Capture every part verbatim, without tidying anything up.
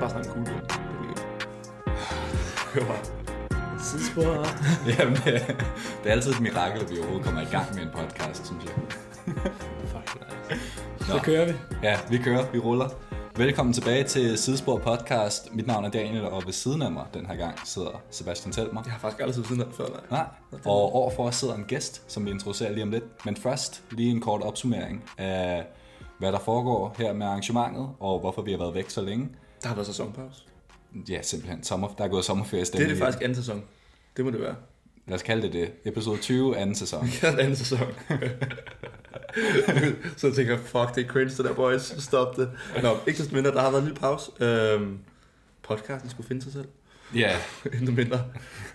bare sådan en kugle. Det var Sidspor. Jamen, det er altid et mirakel, at vi overhovedet kommer i gang med en podcast, synes jeg. Fuck nice. Så kører vi. Ja, vi kører. Vi ruller. Velkommen tilbage til Sidspor Podcast. Mit navn er Daniel, og ved siden af mig den her gang sidder Sebastian Thelmer. Jeg har faktisk aldrig siddet siden af før, nej. nej. Og overfor os sidder en gæst, som vi introducerer lige om lidt. Men først lige en kort opsummering af, hvad der foregår her med arrangementet, og hvorfor vi har været væk så længe. Der har været sæsonpause. Ja, simpelthen. Sommer, der er gået sommerferie. Det er det faktisk anden sæson. Det må det være. Lad os kalde det det. Episode tyve, anden sæson. Ja, anden sæson. Så jeg tænker, fuck, det er cringe, det der, boys. Stop det. Nå, ikke så mindre, der har været en lille pause. Øhm, podcasten skulle finde sig selv. Ja. Yeah. Endnu mindre.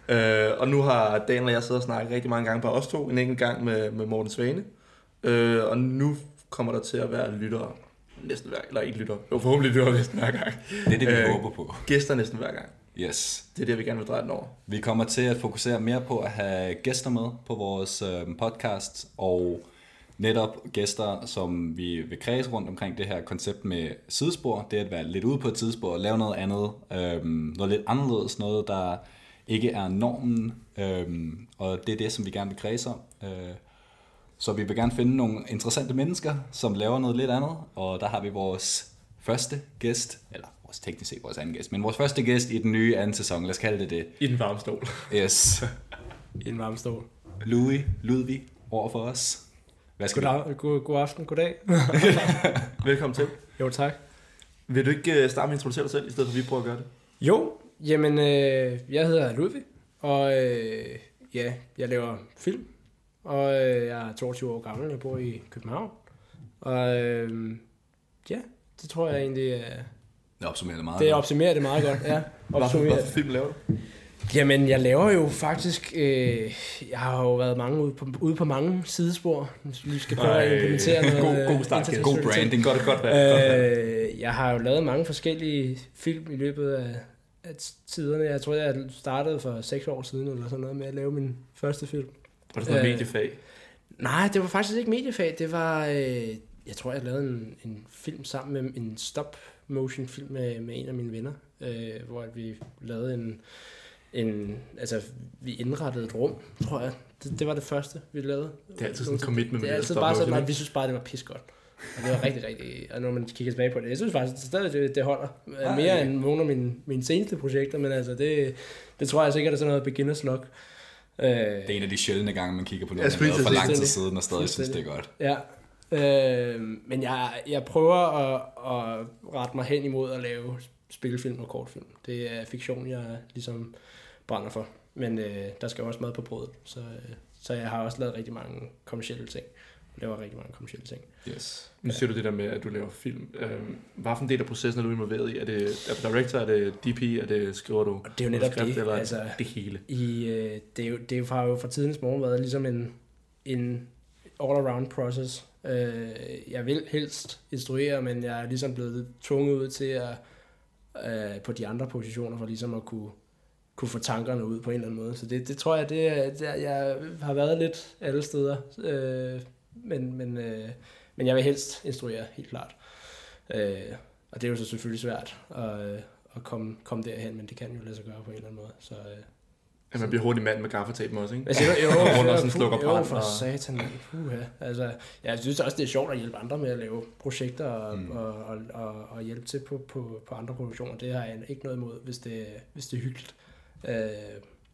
Øh, og nu har Daniel og jeg siddet og snakket rigtig mange gange, bare os to. En enkelt gang med, med Morten Svane. Øh, og nu kommer der til at være lyttere. Næsten hver gang. Eller ikke lytter. Jo, forhåbentlig lytter næsten hver gang. Det er det, vi øh, håber på. Gæster næsten hver gang. Yes. Det er det, vi gerne vil dreje den over. Vi kommer til at fokusere mere på at have gæster med på vores øh, podcast, og netop gæster, som vi vil kredse rundt omkring det her koncept med sidespor. Det er at være lidt ude på et sidespor og lave noget andet, øh, noget lidt anderledes, noget der ikke er normen, øh, og det er det, som vi gerne vil kredse om. Øh, Så vi vil gerne finde nogle interessante mennesker, som laver noget lidt andet, og der har vi vores første gæst, eller vores teknisk set vores anden gæst, men vores første gæst i den nye anden sæson, lad os kalde det det. I den varme stol. Yes. I den varme stol. Louis Ludvig over for os. Hvad skal god, du? God, god aften, god dag. Velkommen til. Jo, tak. Vil du ikke starte med at introducere dig selv, i stedet for at vi prøver at gøre det? Jo, jamen øh, jeg hedder Ludvig, og øh, ja, jeg laver film. Og jeg er toogtyve år gammel, jeg bor i København. Og øhm, ja, det tror jeg egentlig... Øh, det opsummerer det meget godt. Det opsummerer det meget godt, ja. Hvad film laver du? Jamen, jeg laver jo faktisk... Øh, jeg har jo været mange ude på, ude på mange sidespor. Vi skal prøve Ej, at implementere noget... God, god start, god branding, godt godt. Øh, jeg har jo lavet mange forskellige film i løbet af, af tiderne. Jeg tror, jeg startede for seks år siden eller sådan noget med at lave min første film. Var det sådan øh, mediefag? Nej, det var faktisk ikke mediefag. Det var, øh, jeg tror, jeg lavede en, en film sammen med en stop-motion-film med, med en af mine venner, øh, hvor vi lavede en, en, altså vi indrettede et rum, tror jeg. Det, det var det første, vi lavede. Det er altid sådan en commitment med, med det stop-motion. Nej, vi synes bare, det var pis godt. Og det var rigtig, rigtig, og når man kigger tilbage på det, jeg synes faktisk, det stadig det, det holder. Ej. Mere end nogle af mine, mine seneste projekter, men altså det, det tror jeg sikkert er sådan noget beginners luck. Det er en af de sjældne gange, man kigger på noget, man for lang tid siden, og stadig synes, det er godt. Ja, øh, men jeg, jeg prøver at, at rette mig hen imod at lave spillefilm og kortfilm. Det er fiktion, jeg ligesom brænder for. Men øh, der skal også mad på brødet, så, øh, så jeg har også lavet rigtig mange kommercielle ting. Jeg laver rigtig mange kommercielle ting. Yes. Nu siger du det der med, at du laver film. Hvad for en del af processen er du involveret i? Er det, er det director, er det D P, er det skriver du? Det er jo netop det. Eller altså, det hele? I, det, er jo, det har jo fra tidens morgen været ligesom en, en all-around process. Jeg vil helst instruere, men jeg er ligesom blevet tvunget ud til at på de andre positioner for ligesom at kunne, kunne få tankerne ud på en eller anden måde. Så det, det tror jeg, det er, det er, jeg har været lidt alle steder. Men, men, øh, men jeg vil helst instruere, helt klart. Øh, og det er jo så selvfølgelig svært at, øh, at komme, komme derhen, men det kan jo lade sig gøre på en eller anden måde. Så, øh, ja, man bliver hurtig mand med gaffatapen også, ikke? Altså, jo, jo, jo, for satan, mand. Altså, jeg synes også, det er sjovt at hjælpe andre med at lave projekter og, mm. og, og, og, og hjælpe til på, på, på andre produktioner. Det har jeg ikke noget imod, hvis det, hvis det er hyggeligt. Øh,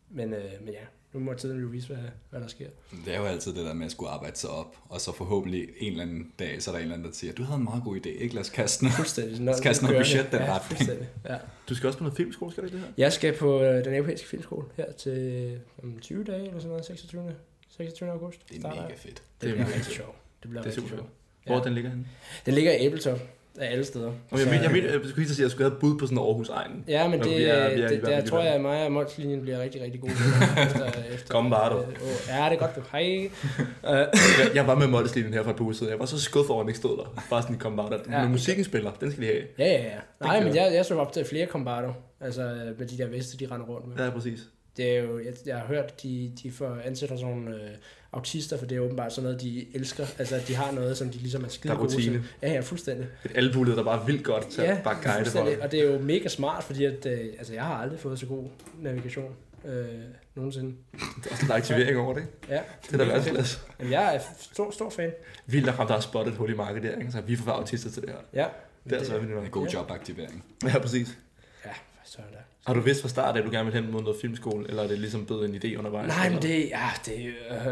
men, øh, men ja. Nu må tiden jo vise, hvad, hvad der sker. Det er jo altid det der med at skulle arbejde sig op, og så forhåbentlig en eller anden dag, så er der en eller anden, der siger, du havde en meget god idé, ikke? Lad os kaste noget budget den retning. Ja. Du skal også på noget filmskole, skal du det her? Jeg skal på den europæiske filmskole her til om tyve dage, eller sådan noget, seksogtyvende august. Det er mega fedt. Det, det bliver rigtig sjovt. Det bliver det rigtig sjovt. Hvor ja. Den ligger henne? Den ligger i Æbeltoft. Af alle steder. Okay, så, jeg, jeg, jeg, jeg skulle lige sige, at jeg skulle have bud på sådan en Aarhus-egn. Ja, men det, vi er, vi er det, der tror jeg, at mig og Molslinjen bliver rigtig, rigtig gode. efter, efter, Kom bare, du. Øh, åh, ja, det er godt, du. Hej. jeg, jeg var med Molslinjen her for et par uger siden. Jeg var så skuffet over, at den ikke stod der. Bare sådan en Kombardo. Ja, men musikken spiller, den skal de have. Ja, ja, ja. Nej, men jeg, jeg så op til flere Kombardo. Altså med de der veste, de render rundt med. Ja, præcis. Det er jo, jeg, jeg har hørt, de, de får ansætter sådan nogle øh, autister, for det er åbenbart sådan noget, de elsker. Altså, at de har noget, som de ligesom er skide gode til. Ja, ja, fuldstændig. Et albulet, der bare er vildt godt til ja, at bare guide folk. Og det er jo mega smart, fordi at, øh, altså, jeg har aldrig fået så god navigation øh, nogensinde. Det er også en aktivering over det. Ja. Det er da værdsklasse. Jamen, jeg er stor, stor fan. Vildt, der kom, der har spottet et hul i markedet, så vi får autister til det her. Ja. Det er altså en god jobaktivering. Ja, præcis. Ja, sådan der. Har du vidst fra start, at du gerne ville hen mod noget filmskole, eller er det ligesom blevet en idé undervejs? Nej, men det, ja, det,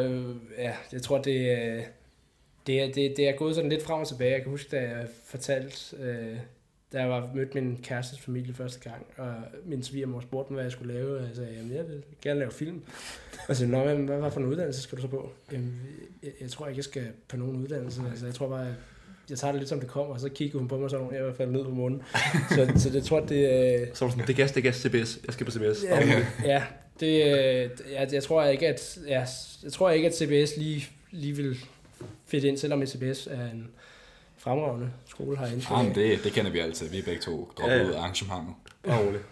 øh, ja, jeg tror, det, øh, det, det, det er gået sådan lidt frem og tilbage. Jeg kan huske, da jeg fortalte, øh, da jeg var, mødte min kærestes familie første gang, og min svigermor spurgte mig, hvad jeg skulle lave, og jeg sagde, jamen, jeg vil gerne lave film. Og så sagde, nå, hvad, hvad for en uddannelse skal du så på? Jamen, jeg, jeg tror ikke, jeg skal på nogen uddannelse. Altså, jeg tror bare, jeg, jeg tager det lidt som det kommer, og så kiggede hun på mig sådan, og jeg var faldet ned på munden. Så, så det tror, det... Øh... Så var sådan, det gas, det gas, C B S, jeg skal på C B S. Ja, okay. ja det... Øh, jeg, jeg, tror ikke, at, jeg, jeg tror ikke, at C B S lige, lige vil fedte ind, selvom C B S er en fremragende skole herinde. Jamen det, det kender vi altid, vi begge to droppede ja, ja. ud af arrangementet. Bare roligt.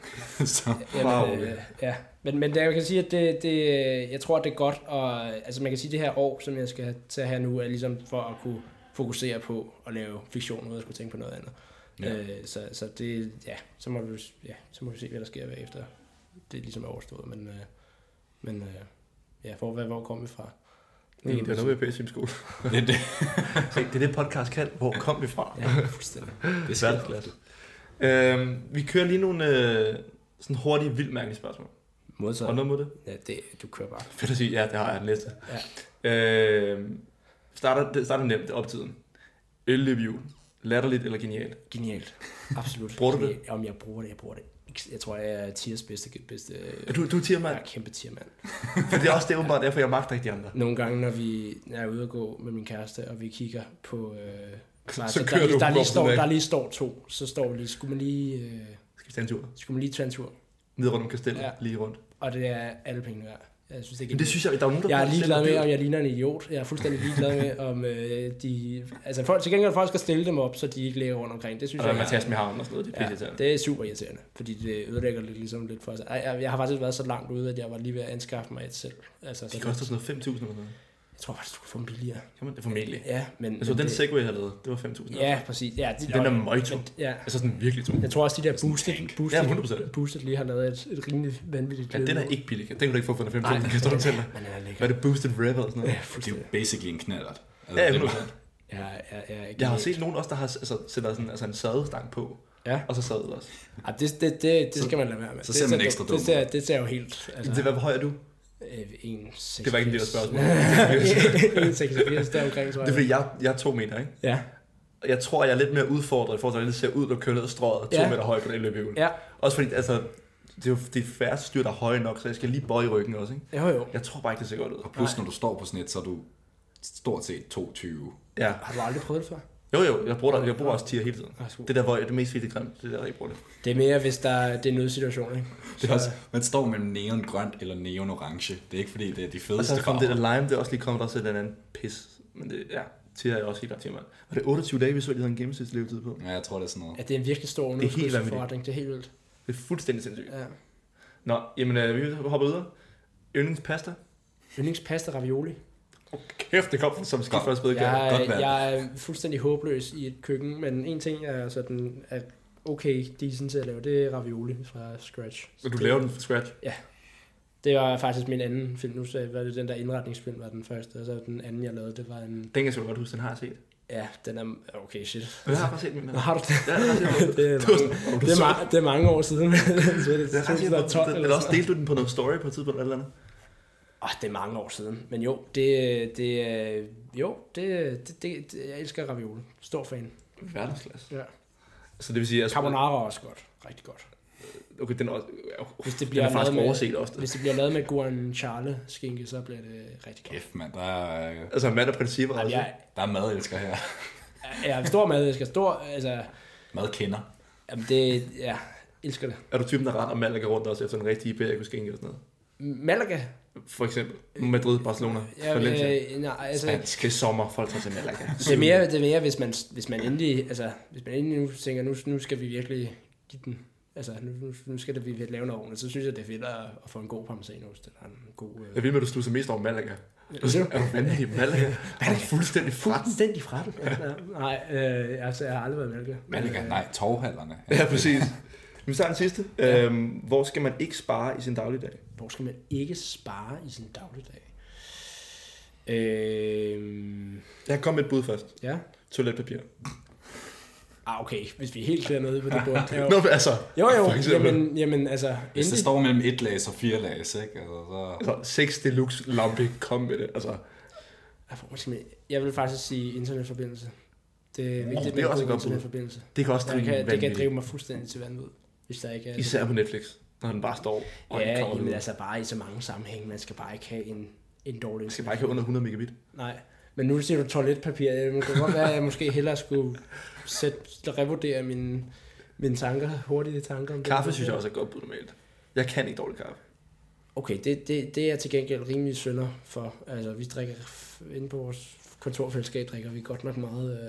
så, Jamen, bare roligt. Øh, ja, men, men jeg kan sige, at det, det, jeg tror, at det er godt, og altså man kan sige, at det her år, som jeg skal tage her nu, er ligesom for at kunne fokusere på at lave fiktion, uden at skulle tænke på noget andet. Ja. Øh, så så det, ja, så må vi, ja, så må vi se, hvad der sker bagefter. Det er ligesom overstået, men, øh, men øh, ja, for hvad hvor kom vi fra? Det er noget med P S M skole. Det er det. det er det podcast kan. Hvor kom vi fra? Ja, fuldstændig. Det er svært klasse. Øhm, vi kører lige nogle øh, sådan hurtige vildmærkelige spørgsmål. Modtaget. Og noget mod det? Ja, det du kører bare. Fedt at sige, ja, det har jeg den næste. Ja. Øhm, Starter, det starter nemt op tiden. Ølleview. Latterligt eller genialt? Genialt. Absolut. Bruger du det? Jamen, jeg bruger det. Jeg bruger det. Jeg tror, jeg er Tiers bedste. bedste du, du er Tier, mand? Jeg er kæmpe Tier, mand. For det er også det, åbenbart derfor, jeg magter ikke de andre. Nogle gange, når vi når jeg er ude at gå med min kæreste, og vi kigger på... Øh, klar, så, så kører der, du der, der, lige står, der lige står to. Så står vi lige... Skulle man lige... Øh, Skal vi tage en tur? Skulle man lige tage en tur? Ned rundt om kastellet. Ja. Lige rundt. Og det er alle pengene værd. Jeg synes, det, det synes jeg, der er nogen, der jeg er ligeglad med, om jeg ligner en idiot. Jeg er fuldstændig ligeglad med, om øh, de... Altså, folk, til gengæld folk skal stille dem op, så de ikke ligger rundt omkring. Det synes og jeg... Og man tager med havnen og sådan noget, det er pisse ja, det er super irriterende, fordi det ødelægger lidt, ligesom lidt for os. Jeg, jeg har faktisk været så langt ude, at jeg var lige ved at anskaffe mig et selv. Altså, det koster sådan noget fem tusind eller noget. Jeg tror faktisk, du kan få en billigere. Jamen, det er formentlig. Ja, men... Altså, men den det, Segway, jeg har lavet, det var fem tusind. Ja, præcis. Ja, de, den der Mojito. Ja. Altså sådan virkelig tung. Jeg tror også, de der Boosted, boosted, ja, hundrede procent. Boosted lige har lavet et, et rimelig vanvittigt... Ja, den er ikke billig. Den kan du ikke få for den fem tusind. Den kan stå den til dig. Hvad er det? Boosted Rebel eller sådan noget? Ja, det er jo basically en knallert. Altså, ja, hundrede procent. Ja, ja, ja, jeg, jeg har set nogen også, der har altså, sættet sådan, altså en sadelstang på. Ja. Og så sad det også. Ja, det, det, det, det skal man lade være med. Så ser man ekstra dumt. Det ser jo helt... Hvad høj er du? en komma seksogfirs. Det var ikke en lille spørgsmål. en komma seksogfirs deromkring, tror jeg. Det er fordi, jeg, jeg er to meter, ikke? Ja. Og jeg tror, jeg er lidt mere udfordret i forhold til, at det ser ud, når du kører ned ad strøget, to ja. meter høj på den løbehjul. Ja. Også fordi, altså, det er jo de færreste styr, der er høje nok, så jeg skal lige bøje ryggen også, ikke? Jo, jo. Jeg tror bare ikke, det ser godt ud. Og plus, nej, når du står på sådan et, så er du stort set to tyve. Ja. Har du aldrig prøvet det før? Jo, jo, jeg bruger, der, jeg bruger også Tier hele tiden. Det der, hvor jeg, det mest fedt er grimt, det er der, jeg ikke bruger det. Det er mere, hvis der det er en nødsituation, ikke? Det er også, man står mellem neon grønt eller neon orange. Det er ikke fordi, det er de fedeste farver. Og så kom det der lime, det er også lige kommet også et eller andet pis. Men det, ja, Tier er også helt klart Tier, mand. Og det er otteogtyve dage, vi så lige havde en gennemsnitslevetid på. Ja, jeg tror, det er sådan noget. Ja, det er en virkelig stor nødskudsforretning, det er helt vildt. Det er fuldstændig sindssygt. Ja. Nå, jamen, øh, vi hopper videre. Yndlingspasta? Yndlingspasta ravioli. Kæft, det kom som skidt først bedre. Jeg, jeg er fuldstændig håbløs i et køkken, men en ting er sådan, at okay, de er sådan til at lave, det er ravioli fra scratch. Og du laver den fra scratch? Ja. Det var faktisk min anden film, nu så var det den der indretningsfilm, var den første, og så den anden, jeg lavede, det var en... Den kan jeg godt huske, den har jeg set. Ja, den er... Okay, shit. Jeg har bare set min. Har du det? Ja, jeg har set det, er mange, det, er ma- det er mange år siden. det er tolv eller, eller også delte du den på noget story på et tidspunkt eller andet? Oh, det er mange år siden, men jo, det, det, jo, det, det, det jeg elsker ravioli. Stor fan. Verdensklasse. Ja. Så det vil sige, at carbonara er også godt, rigtig godt. Okay, den er også, hvis det bliver den er faktisk overset også. Hvis det bliver lavet med guanciale skinke, så bliver det rigtig godt. Kæft, mand, der er altså mad og principper også. Jeg, der er madelsker her. Ja, stor madelsker, stor altså. Madkender. Jamen det, ja, elsker det. Er du typen der render Malaga rundt også efter en rigtig iberico-skinke eller sådan noget? Malaga? For eksempel Madrid, Barcelona, ja, øh, nej, altså, spansk. Det er sommer, folk tager til Malaga. Det er mere, det er mere hvis, man, hvis man endelig, altså, hvis man endelig nu tænker, nu, nu skal vi virkelig give den Altså, nu, nu skal det blive lave noget ordentligt, så synes jeg, det er fedt at få en god parmesano hos det. En god, øh... Jeg ved med, at du slutter mest over Malaga. Du siger, er du vandet i Malaga? Er du fuldstændig fra den? Fuldstændig fra den? Nej, øh, altså, jeg har aldrig været i Malaga. Malaga, øh, nej, tovhallerne. Ja, præcis. Vi starter den sidste. Ja. Øhm, hvor skal man ikke spare i sin dagligdag? Hvor skal man ikke spare i sin dagligdag? Øh... Jeg kom med et bud først. Ja? Toiletpapir. Ah, okay, hvis vi er helt dernede på det bord. Jo. Nå, altså. Jo, jo, jamen, jamen altså. Endelig. Hvis det står mellem et lags og fire lags, ikke? Altså, så... altså, seks deluxe lampe, kom med det, altså. Jeg vil faktisk sige internetforbindelse. Det er vigtigt, oh, det er også en internetforbindelse. Det kan også drive kan, det kan drive mig fuldstændig til vanvid, hvis der ikke er... Især på Netflix, når den bare står og ja, kommer jamen, ud. Altså bare i så mange sammenhæng, man skal bare ikke have en, en dårlig... Man skal bare ikke have under hundrede megabit. Nej. Men nu siger du toiletpapir. Det kunne godt være, at jeg måske hellere skulle sætte, revurdere mine, mine tanker, hurtige tanker. Om kaffe det, synes jeg også er godt på normalt. Jeg kan ikke dårlig kaffe. Okay, det, det, det er til gengæld rimelig synder for. Altså, vi drikker inde på vores kontorfællesskab, drikker vi godt nok meget. Øh,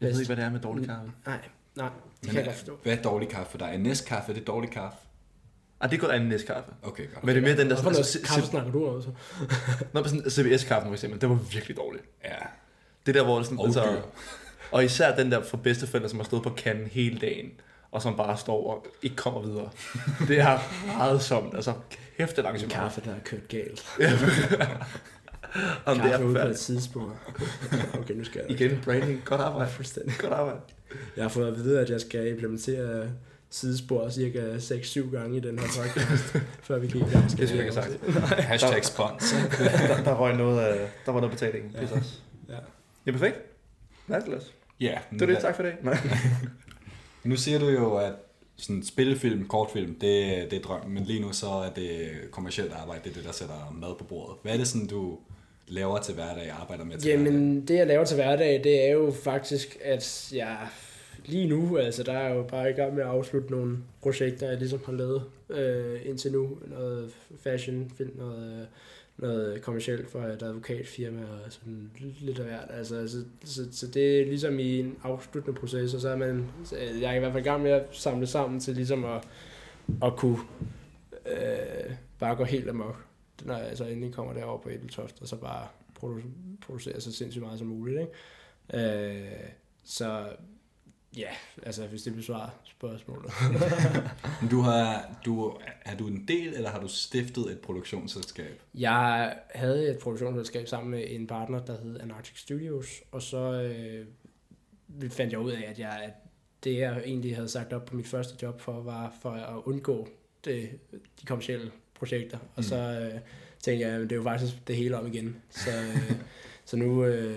jeg ved ikke, hvad det er med dårlig kaffe. Nej, nej. Det kan jeg godt forstå. Hvad er dårlig kaffe for dig? Er næstkaffe, det er dårlig kaffe? Ah, det er godt andet næstkaffe. Okay, godt. Men det er mere den der... Hvorfor noget kaffe snakker du også? Nå, men sådan C B S-kaffen for eksempel, det var virkelig dårligt. Ja. Det der, hvor det sådan... Og altså, dyr. Og især den der fra bedsteforældre, som har stået på kanden hele dagen, og som bare står og ikke kommer videre. Det er meget somt. Altså, kæft det langsomt. Kaffe, der er kørt galt. Kaffe er ude på et sidespor. Okay, nu skal jeg... Igen, branding. Godt arbejde. Fuldstændig. Godt arbejde. Jeg har fået at vide, at jeg skal implementere... sidespor cirka seks syv gange i den her podcast, før vi gik i gang. Det synes jeg sagt. Hashtag spons. der, der røg noget, der var noget betalingen. Ja. Ja. Ja, perfekt. Mindfulness. Ja. Det er det, tak for det. Nu siger du jo, at sådan spillefilm, kortfilm, det, det er drømmen, men lige nu så er det kommercielt arbejde, det er det, der sætter mad på bordet. Hvad er det sådan, du laver til hverdag, arbejder med til hverdag? Jamen, det jeg laver til hverdag, det er jo faktisk, at jeg... Lige nu, altså, der er jo bare i gang med at afslutte nogle projekter, jeg ligesom har lavet øh, indtil nu. Noget fashion, film, noget, noget kommercielt for et advokatfirma og sådan lidt af hvert. Altså, så, så, så det er ligesom i en afsluttende proces, og så er man, jeg er i hvert fald i gang med at samle sammen til ligesom at, at kunne øh, bare gå helt amok, når jeg altså endelig kommer derover på Æbeltoft, og så bare produ- producere så sindssygt meget som muligt, ikke? Øh, så... Ja, altså hvis det besvarer spørgsmålet. du har, du, er du en del, eller har du stiftet et produktionsselskab? Jeg havde et produktionsselskab sammen med en partner, der hed Anarchic Studios, og så øh, fandt jeg ud af, at, jeg, at det jeg egentlig havde sagt op på mit første job for, var for at undgå det, de kommercielle projekter. Og mm. så øh, tænkte jeg, at det er jo faktisk det hele om igen. Så, øh, så nu... Øh,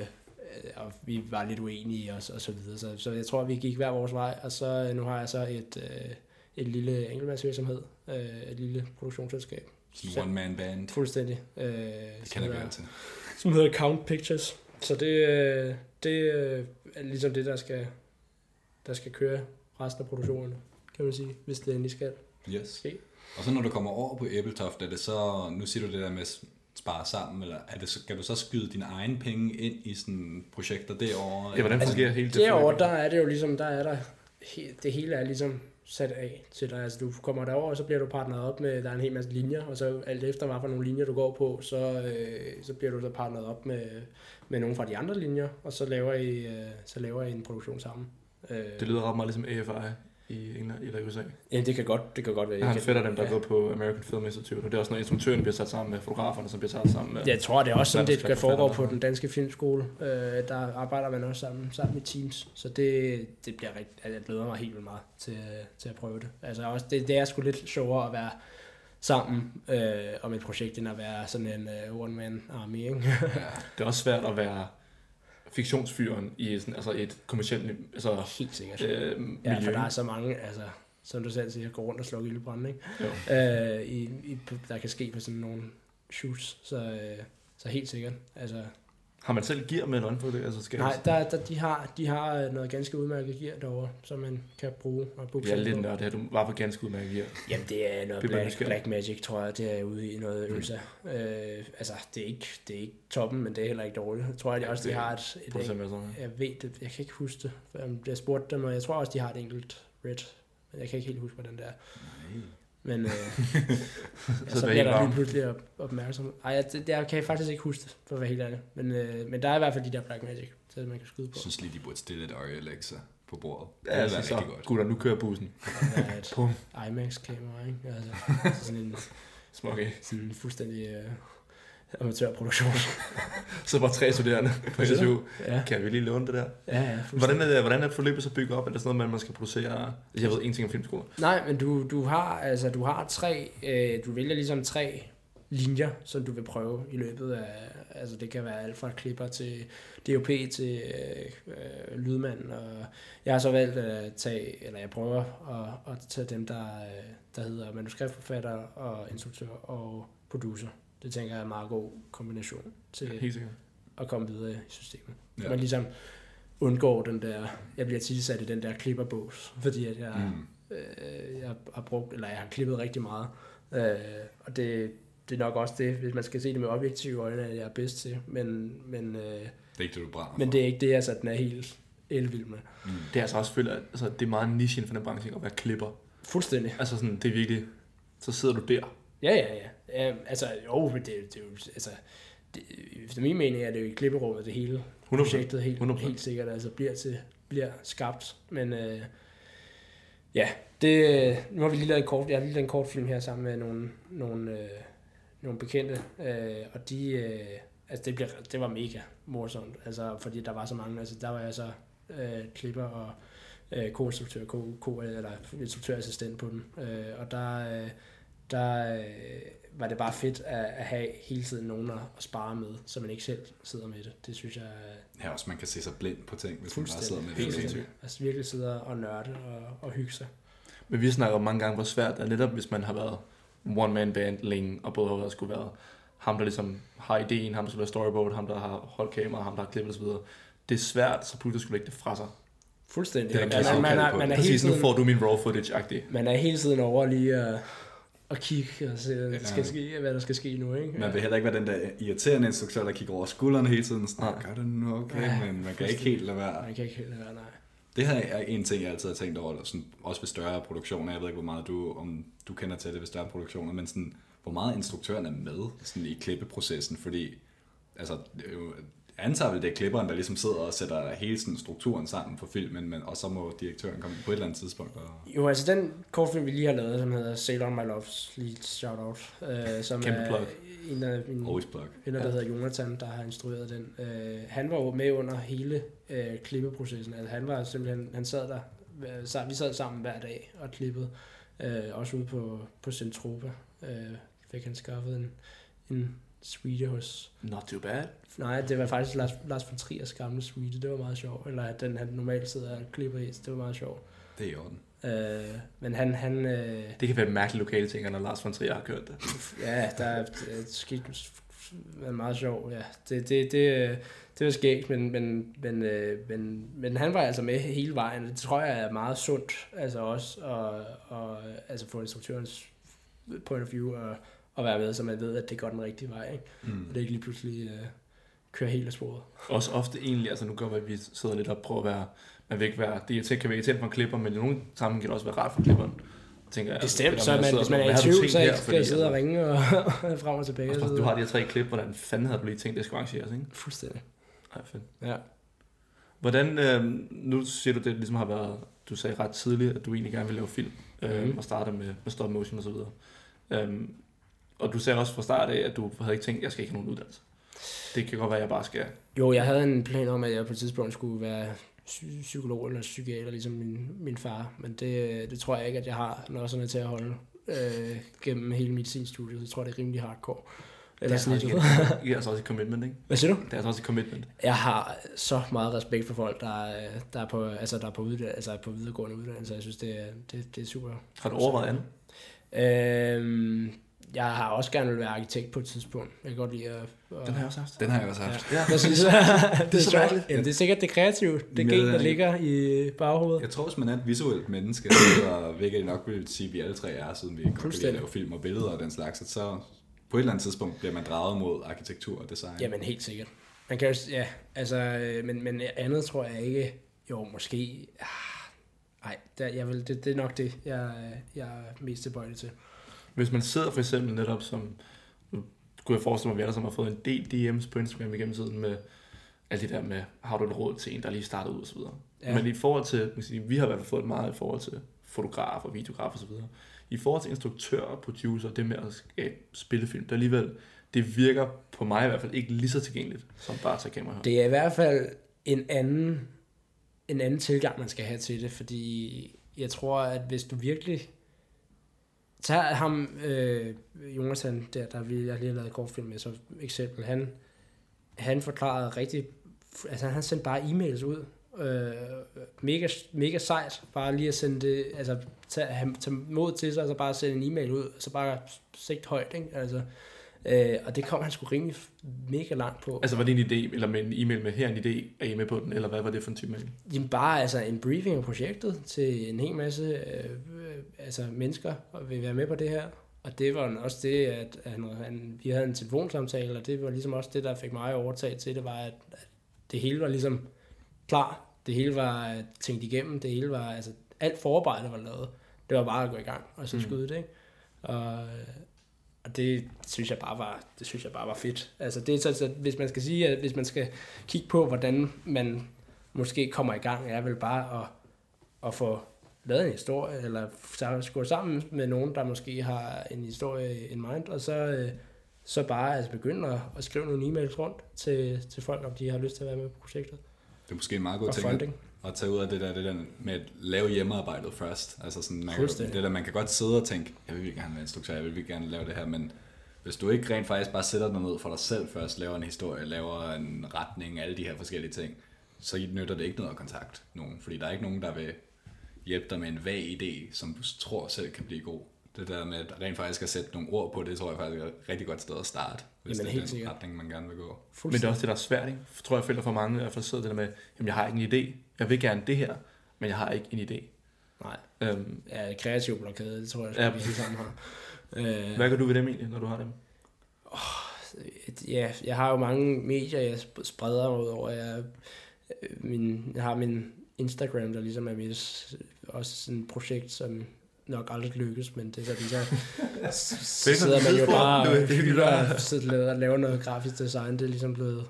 og vi var lidt uenige og, og så videre. Så, så jeg tror, vi gik hver vores vej, og så nu har jeg så et, øh, et lille enkeltmandsvirksomhed, øh, et lille produktionsselskab. Som one-man band. Fuldstændig. Øh, det kan jeg være til. Som hedder Count Pictures. Så det, øh, det øh, er ligesom det, der skal, der skal køre resten af produktionen, kan man sige, hvis det endelig skal. Yes. Okay. Og så når du kommer over på Æbeltoft, er det så, nu siger du det der med... spare sammen, eller er det, kan du så skyde dine egne penge ind i sådan projekter derovre? Ja, hvordan fungerer altså, hele det? Derovre, der er det jo ligesom, der er der, det hele er ligesom sat af til dig. Altså, du kommer derover, og så bliver du partneret op med, der er en hel masse linjer, og så alt efter, hvad for nogle linjer du går på, så, øh, så bliver du så partneret op med, med nogle fra de andre linjer, og så laver I, øh, så laver I en produktion sammen. Øh, det lyder ret meget ligesom A F I. I England eller U S A. Ja, det kan godt, det kan godt være. Jeg har en fætter dem, der ja. går på American Film Institute, og det er også når instruktøren bliver sat sammen med fotograferne, som bliver sat sammen med... Jeg tror, det er også sådan, det kan foregå på den danske filmskole. Øh, der arbejder man også sammen, sammen med teams, så det, det bliver rigtigt... Jeg glæder mig helt vildt meget til, til at prøve det. Altså også, det, det er sgu lidt sjovere at være sammen øh, om et projekt, end at være sådan en uh, one-man army, ikke? Ja. Det er også svært at være... fiktionsfyren i sådan, altså et kommercielt altså, helt sikkert. Øh, miljø. Ja, for der er så mange, altså, som du selv siger, går rundt og slukker ildebrande, øh, i, i, der kan ske på sådan nogle shoots, så, øh, så helt sikkert. Altså, har man selv gear med en hånd på det? Altså, nej, der, der, de, har, de har noget ganske udmærket gear derovre, som man kan bruge. Og det er lidt nørdet, at du var på ganske udmærket gear. Jamen, det er noget black, black magic, tror jeg, det er ude i noget øsa. Mm. Øh, altså, det er, ikke, det er ikke toppen, men det er heller ikke dårligt. Jeg tror, at de også det, de har et... et, et jeg ved det, jeg kan ikke huske det. Jeg spurgte dem, og jeg tror også, de har et enkelt red Men jeg kan ikke helt huske, hvordan det er. Nej. Men øh, ja, så bliver der lige pludselig op- opmærksom. Ej, jeg, det, der kan jeg faktisk ikke huske det, for at være helt ærlig. Men, øh, men der er i hvert fald de der Black Magic, så man kan skyde på. Jeg synes lige, de burde stille et Arri Alexa på bordet. Ja, det er altså, rigtig godt. Gutter, nu kører bussen. Pum. IMAX-kamera, ikke? Altså, altså sådan en, okay. Sådan en fuldstændig øh, amatørproduktion. Så bare tre studerende på S U. Ja. Kan vi lige låne det der? Ja, ja, hvordan er det, hvordan er forløbet så bygget op? Er det sådan noget, man skal producere? Jeg ved ingenting om filmskolen. Nej, men du, du, har, altså, du har tre, øh, du vælger ligesom tre linjer, som du vil prøve i løbet af, altså det kan være alt fra klipper til D O P til øh, øh, lydmand, og jeg har så valgt at tage, eller jeg prøver at, at tage dem, der, der hedder manuskriptforfatter og instruktør og producer. Det tænker jeg er en meget god kombination til at komme videre i systemet. Ja. Man ligesom undgår den der, jeg bliver tit sat i den der klipperbås, fordi at jeg, mm. øh, jeg har brugt, eller jeg har klippet rigtig meget, øh, og det Det er nok også det, hvis man skal se det med objektive øjne, at jeg er bedst til, men, men, øh, det, er ikke det, du brænder, men det er ikke det, altså, den er helt elvild med. Mm. Det er altså også føler, altså, det er meget niche for den branche at være klipper. Fuldstændig. Altså sådan, det er virkelig, så sidder du der. Ja, ja, ja. ja altså, jo, men det, det er jo, altså, det, efter min mening er det jo i klipperummet, det hele projektet helt, helt sikkert, altså bliver, til, bliver skabt, men øh, ja, det, nu har vi lige lavet en kort, jeg har lige lavet en kort film her sammen med nogle, nogle øh, nogle bekendte, øh, og de, øh, altså det, blev, det var mega morsomt, altså fordi der var så mange, altså der var jeg så øh, klipper og øh, ko-instruktør, ko, ko, eller instruktørassistent på dem, øh, og der, øh, der øh, var det bare fedt at, at have hele tiden nogen at spare med, så man ikke selv sidder med det, det synes jeg... Øh, ja, også man kan se sig blind på ting, hvis man bare sidder med det. Altså virkelig sidder og nørde og, og hygge sig. Men vi snakker mange gange, hvor svært det er netop, hvis man har været one-man-band længe, og både har været skulle være ham, der ligesom har ideen, ham, der skulle være storyboard, ham, der har holdt kamera, ham, der har klippet osv. Det er svært, så pludselig skulle lægge det fra sig. Fuldstændig. Det er, man, man, man, man, man er præcis, hele tiden, nu får du min raw footage-agtig. Man er hele tiden over lige at, at kigge og se, hvad der, skal ske, hvad der skal ske nu, ikke? Man vil heller ikke være den der irriterende instruktør, der kigger over skuldrene hele tiden. Sådan, gør det nu okay, ja, men man kan ikke helt lade være. Man kan ikke helt lade være, nej. Det her er en ting, jeg altid har tænkt over, sådan, også ved større produktioner. Jeg ved ikke, hvor meget du, om du kender til det ved større produktioner, men sådan, hvor meget instruktøren er med sådan, i klippeprocessen, fordi altså, jeg antager vel, det er klipperen, der ligesom sidder og sætter hele sådan, strukturen sammen på filmen, men, og så må direktøren komme på et eller andet tidspunkt. Og... Jo, altså den kortfilm, vi lige har lavet, som hedder Sailor My Loves, lige shout-out, øh, som Kæmpe er plug. en af mine venner, der ja. hedder Jonathan, der har instrueret den. Øh, han var jo med under hele øh, klippeprocessen, altså han var simpelthen, han sad der, øh, vi sad sammen hver dag og klippede, øh, også ude på, på Centropa, øh, fik han skaffet en, en suite hos... Not too bad. Nej, det var faktisk Lars, Lars von Triers gamle suite, det var meget sjovt, eller den han normalt sidder og klipper i, det var meget sjovt. Det er i orden. Øh, men han... han øh... Det kan være mærkelige lokale ting, når Lars von Trier har kørt det. Ja, der er skidt meget sjovt. Ja. Det, det, det, det var skægt, men, men, men, men, men han var altså med hele vejen. Det tror jeg er meget sundt, altså også at og, altså få instruktørens point of view og, og være med, så man ved, at det går den rigtige vej. Ikke? Mm. Og det ikke lige pludselig øh, kører helt af sporet. Også ofte egentlig, altså nu gør vi, vi sidder lidt op og prøver at være... Man vil ikke være, det kan være irriterende for en klipper, men i nogle sammenhæng kan det også være rart for klipperen. Tænker, det stemmer, altså, så man, hvis man er i tvivl, så skal jeg sidde og ringe og, og frem og tilbage. Og så, du har de her tre klip, hvordan fanden havde du lige tænkt, det skulle arrangeres, ikke? Fuldstændig. Ej, fedt. Ja. Hvordan, øh, nu siger du det, ligesom har været, du sagde ret tidligt, at du egentlig gerne vil lave film, øh, mm. og starte med, med stop motion og så videre. Øhm, og du sagde også fra start af, at du havde ikke tænkt, at jeg skal ikke have nogen uddannelse. Det kan godt være, at jeg bare skal... Jo, jeg havde en plan om, at jeg på et tidspunkt skulle være... psykolog eller psykiater, ligesom min, min far, men det, det tror jeg ikke, at jeg har nødserne til at holde øh, gennem hele medicinstudiet. Jeg tror, det er rimelig hardcore. Eller det er sådan noget. Det er altså også et commitment, ikke? Hvad siger du? Det er altså også et commitment. Jeg har så meget respekt for folk, der, der er på, altså, der er på, uddannelse, altså, på videregående uddannelse. Jeg synes, det er, det, det er super. Har du overvejet andet? Øhm, jeg har også gerne vil være arkitekt på et tidspunkt. Jeg kan godt lide at... at den har jeg også haft. Den har jeg også haft. Ja. Ja. Jeg synes, det, er så ja, det er sikkert det kreative, det gen, der ligger i baghovedet. Jeg tror, hvis man er et visuelt menneske, så vil jeg nok vil sige, at vi alle tre er, siden vi godt kan lave film og billeder og den slags, så på et eller andet tidspunkt bliver man draget mod arkitektur og design. Jamen helt sikkert. Man kan jo, ja, altså, men, men andet tror jeg ikke, jo måske... Nej, det, det er nok det, jeg, jeg er mest tilbøjelig til. Hvis man sidder for eksempel netop som, nu kunne jeg forestille mig, at vi alle sammen har fået en del D M's på Instagram igennem tiden med alt det der med, har du et råd til en, der lige startede ud og så videre. Ja. Men i forhold til, man kan sige, vi har i hvert fald fået meget i forhold til fotografer og videografer og så videre. I forhold til instruktører og producer, det med at skabe spillefilm, der alligevel, det virker på mig i hvert fald ikke lige så tilgængeligt, som bare at tage kamera her. Det er i hvert fald en anden, en anden tilgang, man skal have til det, fordi jeg tror, at hvis du virkelig tager ham, øh, Jonathan, der, der vi, jeg lige har lavet kortfilm med som eksempel, han, han forklarede rigtig, altså han sendte bare e-mails ud, øh, mega, mega sejt, bare lige at sende det, altså tage, tage mod til sig, og så bare sende en e-mail ud, og så bare sigt højt, ikke? Altså, Øh, og det kom han sgu rimelig mega langt på. Altså var det en idé, eller med en e-mail med her en idé, er I med på den, eller hvad var det for en type mail? Jamen bare altså en briefing af projektet til en hel masse øh, altså mennesker, og vil være med på det her. Og det var også det, at, at han, vi havde en telefonsamtale, og det var ligesom også det, der fik mig overtaget til, det var, at, at det hele var ligesom klar, det hele var tænkt igennem, det hele var, altså alt forarbejdet var lavet. Det var bare at gå i gang, og så mm. skyde det, ikke? Og... Og det synes jeg bare var, det synes jeg bare var fedt. Altså det er så, så hvis man skal sige, at hvis man skal kigge på, hvordan man måske kommer i gang, er vel bare at, at få lavet en historie, eller gå sammen med nogen, der måske har en historie in mind, og så, så bare altså begynde at, at skrive nogle e-mails rundt til, til folk, om de har lyst til at være med på projektet. Det er måske en meget god ting at tage ud af det der, det der med at lave hjemmearbejdet først. Altså sådan, man kan, det der, man kan godt sidde og tænke, jeg vil gerne være instruktør, jeg vil gerne lave det her, men hvis du ikke rent faktisk bare sætter dig ned for dig selv først, laver en historie, laver en retning, alle de her forskellige ting, så nytter det ikke noget at kontakte nogen, fordi der er ikke nogen, der vil hjælpe dig med en vag idé, som du tror selv kan blive god. Det der med at rent faktisk at sætte nogle ord på, det tror jeg faktisk er et rigtig godt sted at starte, hvis jamen, det er den sikkert. Retning, man gerne vil gå. Men det er også det, der er svært, ikke? Jeg tror, jeg føler for mange, at jeg sidder det der med, jamen jeg har ikke en idé, jeg vil gerne det her, men jeg har ikke en idé. Nej, øhm, ja, kreativ blokade, det tror jeg, ja, vi alle sammen har. Hvad gør du ved dem egentlig, når du har dem? Oh, ja, jeg har jo mange medier, jeg spreder mig ud over. Jeg, min, jeg har min Instagram, der ligesom er mit, også sådan et projekt, som... nok aldrig lykkes, men det er sådan, jeg sidder man jo bare og hylder og laver noget grafisk design. Det er ligesom blevet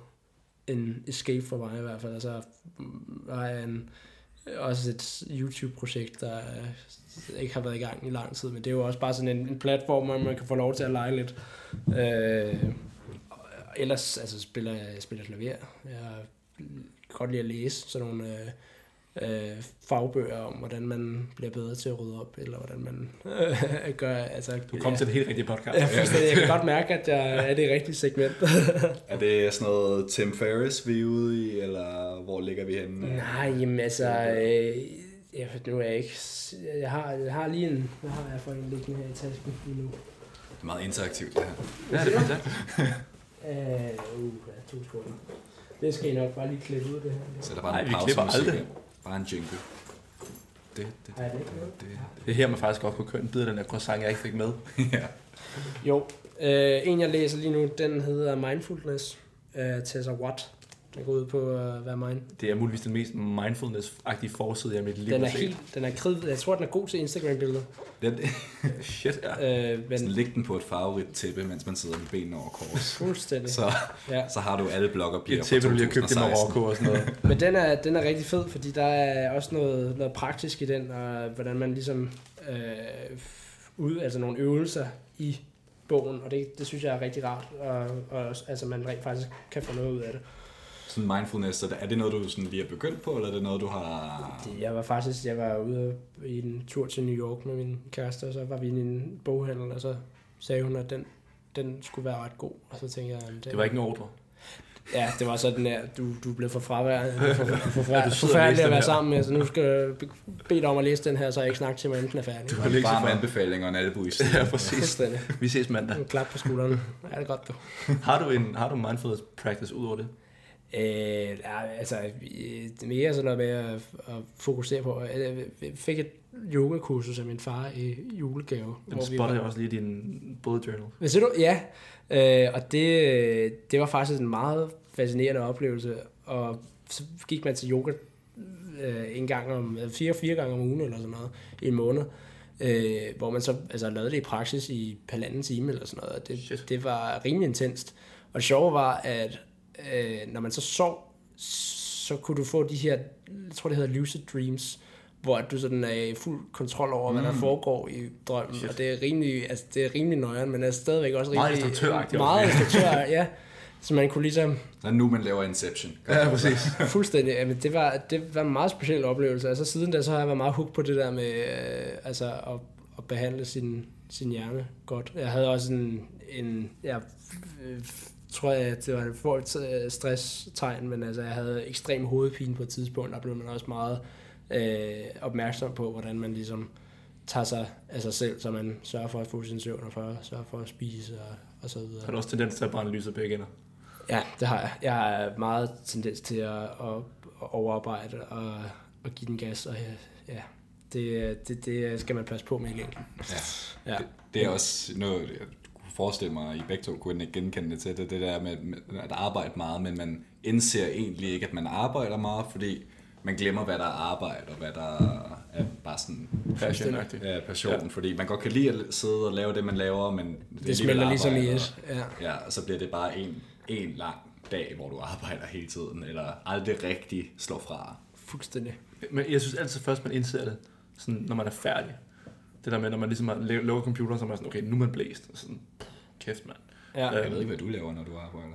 en escape for mig i hvert fald. Og så har jeg en, også et YouTube-projekt, der ikke har været i gang i lang tid, men det er jo også bare sådan en, en platform, hvor man kan få lov til at lege lidt. Øh, ellers altså, spiller jeg spiller klaver. Jeg kan godt lide at læse sådan nogle... Øh, Øh, fagbøger om, hvordan man bliver bedre til at rydde op, eller hvordan man øh, gør... Altså, du kom ja, til det helt rigtige podcast. Ja, jeg kan godt mærke, at jeg er det rigtige segment. Er det sådan noget Tim Ferriss, vi er ude i, eller hvor ligger vi henne? Nej, jamen altså... Øh, jeg, nu er jeg ikke... Jeg har, jeg har lige en... Hvad har jeg for en liggende her i tasken lige nu? Det er meget interaktivt, det her. Ja, det er fantastisk. øh, uh, to sekunder. Det skal I nok bare lige klippe ud, det her. Så der bare en pause. Nej, vi klipper aldrig. Bare en jingle. Det, det, det, det, det, det. Det her man faktisk godt kunne køre en bid af den der croissant, jeg ikke fik med. Ja. Jo, øh, en jeg læser lige nu, den hedder Mindfulness. Øh, Tessa Watt. Den går ud på at være mind. Det er muligvis den mest mindfulness-agtige forside, jeg i mit liv har set. Den er krid. Jeg tror, den er god til Instagram-billeder. Den, shit, ja. Øh, men, læg den på et farverigt tæppe, mens man sidder med benene over kors. Fuldstændig. Så, ja. Så har du alle bloggerbier fra to tusind og seksten. Et tæppe, du lige har købt i Marokko og sådan noget. Men den er, den er rigtig fed, fordi der er også noget, noget praktisk i den, og hvordan man ligesom øh, ud, altså nogle øvelser i bogen, og det, det synes jeg er rigtig rart, og, og altså, man rent faktisk kan få noget ud af det. Sådan mindfulness, så er det noget, du sådan lige er begyndt på, eller er det noget, du har... Jeg var faktisk, jeg var ude i en tur til New York med min kæreste, og så var vi i en boghandel, og så sagde hun, at den, den skulle være ret god, og så tænkte jeg... Det, det var ikke en ordre? Ja, det var sådan her, du, du blev for fraværende, for, for, for, ja, du forfærdelig at være sammen med, så nu skal jeg bede dig om at læse den her, så jeg ikke snakker til mig, inden den er færdig. Du har ikke bare med anbefalinger og en albu i stedet. Ja, præcis. Vi ses mandag. En klap på skulderen. Ja, det er godt, du. Har du en, har du mindfulness practice ud over det? Øh, altså det er mere sådan noget med at, at fokusere på. Jeg fik et yogakursus af min far i julegave. Den spotter jeg også lige i din bullet journal. Men ser du? Ja, øh, og det, det var faktisk en meget fascinerende oplevelse. Og så gik man til yoga øh, en gang om, fire, fire gange om ugen eller sådan noget, i en måned, øh, hvor man så altså, lavede det i praksis i halvanden time eller sådan noget, det, det var rimelig intenst. Og det sjove var, at øh, når man så sov, så kunne du få de her, jeg tror det hedder lucid dreams, hvor du sådan er i fuld kontrol over, hvad der mm. foregår i drømmen. Shit. Og det er rimelig, altså det er rimelig nøjeren, men er stadigvæk også rimelig... Meget instruktøragtigt. Meget instruktøragtigt, ja. Så man kunne ligesom... Så nu man laver Inception. Ja, præcis. Fuldstændig. Jamen, det, var, det var en meget speciel oplevelse. Altså siden da, så har jeg været meget hooked på det der med øh, altså, at, at behandle sin, sin hjerne godt. Jeg havde også en... en ja, øh, tror jeg, at det var for et stresstegn, men altså, jeg havde ekstrem hovedpine på et tidspunkt, og blev man også meget... Øh, opmærksom på, hvordan man ligesom tager sig af sig selv, så man sørger for at få sin søvn, og for, sørger for at spise og, og så videre. Har du også tendens til at brænde lyset begge ender? Ja, det har jeg. Jeg har meget tendens til at, at overarbejde og at give den gas, og ja, det, det, det skal man passe på med i længden. Ja, ja. Det, det er også noget, jeg kunne forestille mig, I begge to kunne ikke genkende det til, det, det der med, med at arbejde meget, men man indser egentlig ikke, at man arbejder meget, fordi man glemmer, hvad der er arbejde, og hvad der er bare sådan passion, ja, passion ja. Fordi man godt kan lide at sidde og lave det, man laver, men det, det smelter ligesom i os. Ja. Ja, og så bliver det bare en, en lang dag, hvor du arbejder hele tiden, eller aldrig rigtig slår fra. Fuldstændig. Men jeg synes altid først, man indser det, sådan, når man er færdig. Det der med, når man ligesom lukker computeren, så er man sådan, okay, nu er man blæst. Sådan, kæft, mand. Ja. Jeg ved ikke, hvad du laver, når du arbejder.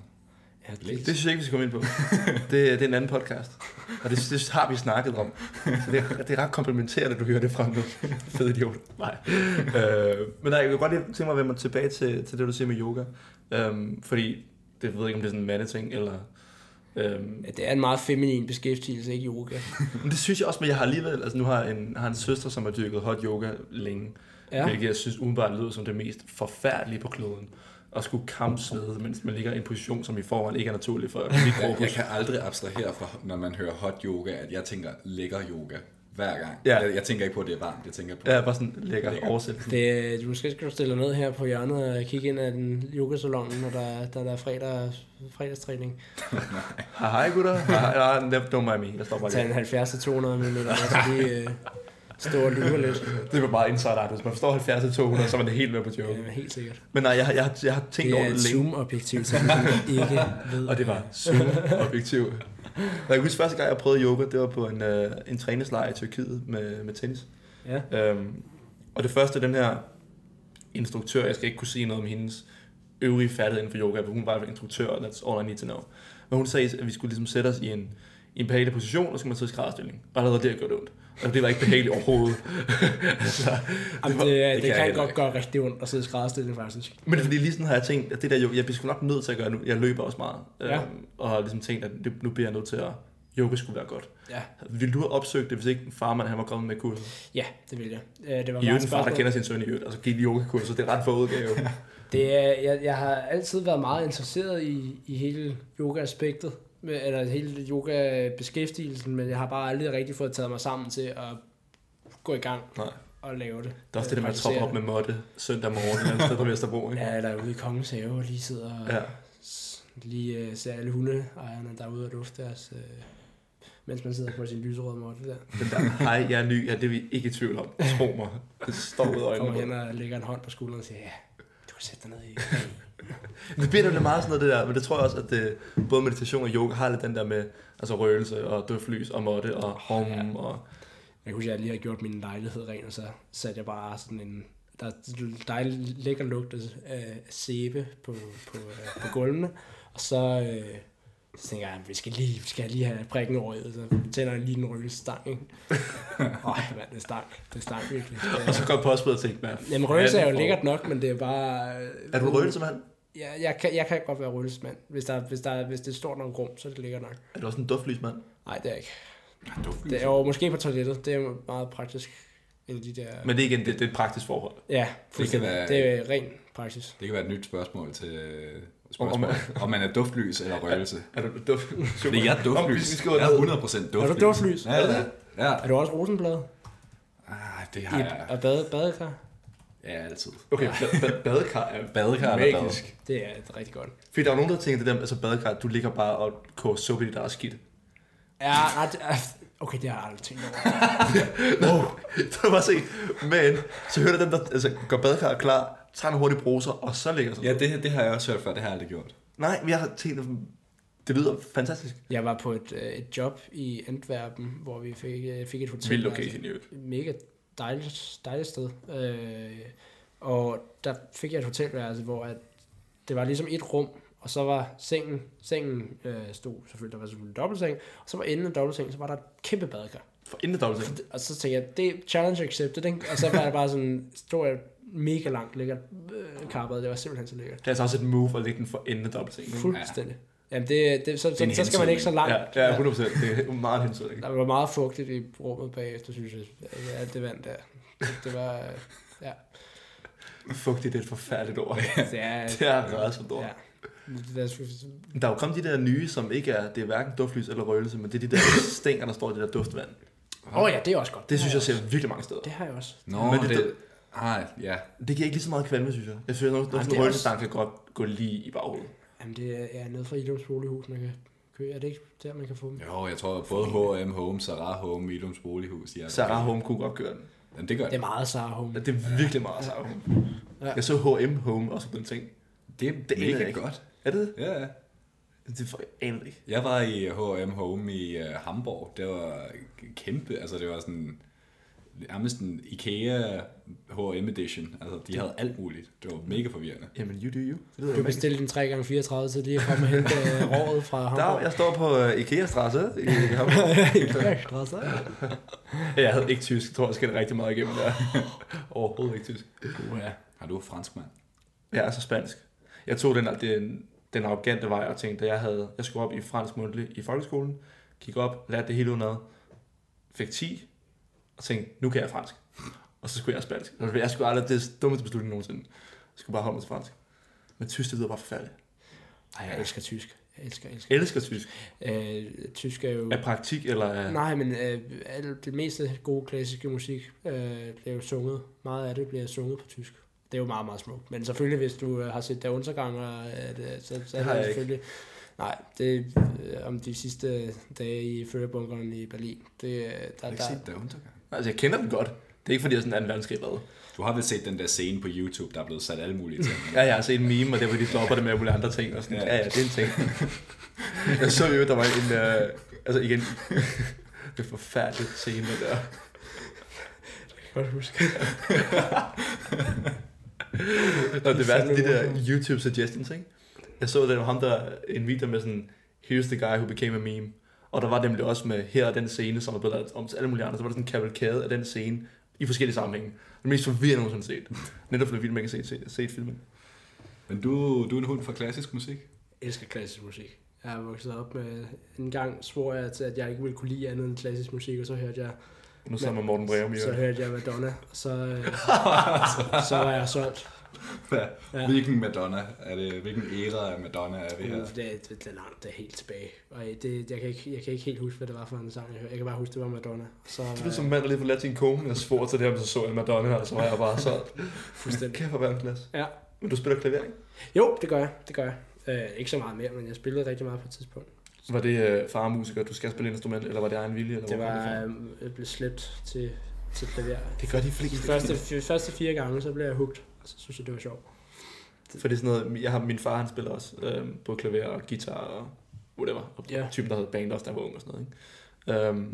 Ja, det, det synes jeg ikke, vi skal komme ind på. Det, det er en anden podcast. Og det, det har vi snakket om. Så det, er, det er ret komplementært, at du hører det frem nu. Fed idiot. Nej. Øh, men nej, jeg vil godt lige tænke mig at vende mig tilbage til, til det, du siger med yoga. Øhm, fordi, det, jeg ved ikke, om det er sådan en mandeting, eller... Øhm, ja, det er en meget feminin beskæftigelse, ikke yoga. Men det synes jeg også, men jeg har alligevel... Altså nu har jeg en, har en søster, som har dyrket hot yoga længe. Ja. Hvilket jeg synes umiddelbart lyder som det mest forfærdelige på kloden. Og skulle kampsvede, mens man ligger i en position, som i forvejen ikke er naturlig for mikrofokus. Jeg kan aldrig abstrahere fra, når man hører hot yoga, at jeg tænker lækker yoga hver gang. Ja. Jeg, jeg tænker ikke på, at det er varmt. Jeg tænker på, ja, bare sådan lækker, lækker. Oversættelse. Det, du måske skal stille ned her på hjørnet og kigge ind ad den yogasalon, når der, der, der er fredag, fredagstræning. Nej. Hej gutter. Don't mind me. Jeg står bare lige. Tag en halvfjerds til to hundrede minutter, og så lige... Stå og lurer lidt. Det var bare inside art. Hvis man forstår halvfjerds til to hundrede, så var det helt med på joke. Ja, helt sikkert. Men nej, jeg, jeg, jeg, jeg har tænkt det over det længe. Det er et zoom-objektiv, som man ikke ved. Og det var zoom-objektiv. Jeg husker første gang, jeg prøvede yoga, det var på en, øh, en træningslejr i Tyrkiet med, med tennis. Ja. Øhm, og det første, den her instruktør, jeg skal ikke kunne sige noget om hendes øvrige færdighed inden for yoga, for hun var instruktør, og that's all I need to know. Men hun sagde, at vi skulle ligesom sætte os i en... i en behagelig position, og så skal man sidde i skrædderstilling. Bare allerede der gør det ondt. Og det var ikke behageligt overhovedet. altså, Jamen, det, det, det, det kan, kan godt gøre rigtig ondt at sidde i skrædderstilling, faktisk. Men det er fordi, lige sådan har jeg tænkt, at det der yoga, jeg bliver sgu nok nødt til at gøre nu. Jeg løber også meget. Ja. Øhm, og har ligesom tænkt, at det, nu bliver jeg nødt til at yoga skulle være godt. Ja. Ville du have opsøgt det, hvis ikke farmand han var kommet med kurset? Ja, det ville jeg. Det var I øvrigt en far, der kender sin søn i øvrigt, og så gik yogakurset. Det er ret forudgave. det er, jeg, jeg har altid været meget interesseret i, i hele yoga-aspektet. Eller hele yoga-beskæftigelsen, men jeg har bare aldrig rigtig fået taget mig sammen til at gå i gang. Nej. Og lave det. Det er også det, man tropper op med måtte søndag morgen, eller sted på Vesterbro, ikke? Ja, der er ude i Kongens Have, og lige sidder og ja. lige uh, ser alle hundeejerne derude og lufter deres, uh, mens man sidder på sin lyserøde måtte der. Den der, hej, jeg er ny, ja, det er vi ikke i tvivl om. Tro mig. Det står ud af øjnene. Kommer hen og lægger en hånd på skulderen og siger, ja, du kan sætte dig ned i... Det bliver nemlig meget sådan noget det der, men det tror jeg også, at det, både meditation og yoga har lidt den der med altså røgelse og døflys og måtte og home ja. og... Jeg husker, jeg lige har gjort min lejlighed ren, og så satte jeg bare sådan en... Der er dejlig lækker lugt af sæbe på, på, på gulvene, og så, øh, så tænker jeg, at vi skal lige, vi skal lige have prikken over øjet, så tænder jeg lige en røgelsestang, ikke? Øj, mand, det stank, det stank virkelig. Og så kom postbud og tænkte, mand... Jamen røgelse er jo lækkert nok, men det er bare... Er du røgelse, mand? Ja, jeg kan, jeg kan godt være rullesmand. Hvis, der, hvis, der, hvis det er stort nok rum, så det ligger nok. Er du også en duftlysmand? Nej, det er jeg ikke. Ja, det er jo måske på toilettet. Det er jo meget praktisk. De der... Men det er igen det, det er et praktisk forhold. Ja, det, kan være, det er rent praktisk. Det kan være et nyt spørgsmål til... Spørgsmål. Om, man... om man er duftlys eller røgelse. Er, er du duftlys? Fordi jeg er duftlys. Jeg er hundrede procent duftlys. Er du duftlys? Ja, er, det? Ja. Er du også rosenblad? Ah, det har jeg. Og bade, badekar? Ja, altid. Okay, ba- badekar er badekar magisk. Det er rigtig godt. Fordi der er nogen, der tænker, at det der, altså badekar, du ligger bare og koger suppe i dit eget skidt. Ja, nej, Okay, det har jeg aldrig tænkt over. Wow. Så var bare se. Men så hører dem, der altså, går badekar klar, tager en hurtig bruser, og så ligger sådan. Ja, det, det har jeg også hørt før, det har jeg aldrig gjort. Nej, vi har tænkt, det lyder fantastisk. Jeg var på et, et job i Antwerpen, hvor vi fik, fik et hotel. Vildt okay, altså, mega dejligt, dejligt sted. Øh, og der fik jeg et hotelværelse, hvor at det var ligesom et rum, og så var sengen, sengen øh, stod selvfølgelig, der var selvfølgelig en dobbeltseng, og så var inden af dobbeltsengen, så var der et kæmpe badekar. For inden af dobbeltsengen? Og så tænkte jeg, det er challenge accepted, ikke? Og så var jeg bare sådan, stod jeg mega langt, lækkert øh, karbad, det var simpelthen så lækkert. Det er altså også et move at lægge den for inden af dobbeltsengen. Fuldstændig. Ja. Jamen det, det, så, det så, så skal man ikke så langt. Ja, ja hundrede procent. Det er meget hensynligt. Der var meget fugtigt i rummet bagefter, synes jeg, alt det vand der. Det var, ja. Fugtigt, det er et forfærdeligt ord. Ja, det er ret sådan et ord. Der er jo kommet de der nye, som ikke er, det er hverken duftlys eller røgelse, men det er de der stænger, der står i det der duftvand. Åh oh, ja, det er også godt. Det synes jeg ser virkelig mange steder. Det har jeg også. Nå, men det, det, ah, ja. Det giver ikke lige så meget kvalme, synes jeg. Jeg synes, at der er sådan en røgelsestang, der kan godt gå lige i baghovedet. Jamen det er ja, nede fra Ilums Bolighus, man kan købe. Er det ikke der, man kan få dem? Jo, jeg tror både H og M Home, Sarah Home, Ilums Bolighus. Sarah Home kunne godt køre den. Jamen, det gør det. Det er meget Sarah Home. Ja, det er virkelig meget Sarah Home. Ja. Jeg så H og M Home også på den ting. Det, det er mega godt. Er det? Ja, ja. Det får jeg aner ikke. Jeg var i H og M Home i uh, Hamburg. Det var kæmpe. Altså, det var sådan... nærmest en IKEA H og M edition. Altså, de havde alt muligt. Det var mega forvirrende. Jamen, you do you. Du bestilte en tre gange fireogtredive til lige at komme og hente rådet fra Hamburg. Der, jeg står på uh, IKEA-strasse i Hamburg. IKEA-strasse? Jeg havde ikke tysk. Jeg tror, jeg skældte rigtig meget igennem der. Overhovedet ikke tysk. Uh, ja. Har du fransk, mand? Jeg er så spansk. Jeg tog den, den, den arrogante vej og tænkte, at jeg, havde, jeg skulle op i fransk mundtlig i folkeskolen, gik op, lærte det hele udenad, fik ti, og tænkte, nu kan jeg fransk. Og så skulle jeg spansk. Jeg skulle aldrig, det er dummeste beslutning nogensinde. Jeg skulle bare holde mig til fransk. Men tysk, det lyder bare forfærdeligt. Ej, jeg elsker tysk. Jeg elsker, elsker. elsker tysk. Øh, tysk er jo... Er praktik, eller... Er... Nej, men øh, det meste gode klassiske musik øh, bliver jo sunget. Meget af det bliver sunget på tysk. Det er jo meget, meget smukt. Men selvfølgelig, hvis du har set der underganger, så, så har jeg selvfølgelig... Ikke. Nej, det er om de sidste dage i følgebunkerne i Berlin. Det, der, jeg har ikke set der underganger. Altså, jeg kender dem godt. Det er ikke, fordi jeg er sådan en anden verdenskrig bad. Du har vel set den der scene på YouTube, der er blevet sat alle mulige ting. Ja, jeg har set en meme, og derfor de slår op på det med alle andre ting. Og sådan. Ja, ja, det er en ting. Jeg så jo, der var en... Øh, altså, igen... Det forfærdelige scene der. Jeg kan godt huske. Nå, det værste, de der YouTube suggestions, ikke? Jeg så, der var ham, der en video med sådan, here's the guy who became a meme. Og der var nemlig også med, her den scene, som er blevet lavet om til alle mulige andre. Så var der sådan en kavalkade af den scene, i forskellige sammenhænge. Det mest forvirrende nogensinde set. Netop fordi man ikke har set, set filmen. Men du, du er en hund for klassisk musik? Jeg elsker klassisk musik. Jeg har vokset op med, en gang svor jeg til, at jeg ikke ville kunne lide andet end klassisk musik, og så hørte jeg... Nu sammen med Morten Breum, så hørte jeg Madonna, og så, øh, så, så var jeg solgt. Ja. Hvilken Madonna? Er det, hvilken æra af Madonna er vi her? Det, det, det er langt, det er helt tilbage. Og det, jeg, kan ikke, jeg kan ikke helt huske, hvad det var for en sang, jeg hørte. Jeg kan bare huske, det var Madonna. Så, det er øh, som mand, der lige får ladt sin kone, og svor til det her, så så en Madonna, og så var jeg bare solgt. Fuldstændig. Kæft, hvor glas. Ja. Men du spiller klaver, ikke? Jo, det gør jeg. Det gør jeg. Øh, ikke så meget mere, men jeg spillede rigtig meget på et tidspunkt. Var det øh, farmusiker, du skal spille instrument, eller var det egen vilje? Eller det var, det øh, jeg blev slæbt til, til klaver. Det gør de fleste. De første, første fire gange, så blev jeg hugt, og så synes jeg, det var sjovt. For det er sådan noget, jeg har, min far han spiller også, øh, både klaver og guitar og whatever. Og yeah. Typen, der havde band også, der var ung og sådan noget. Ikke? Um,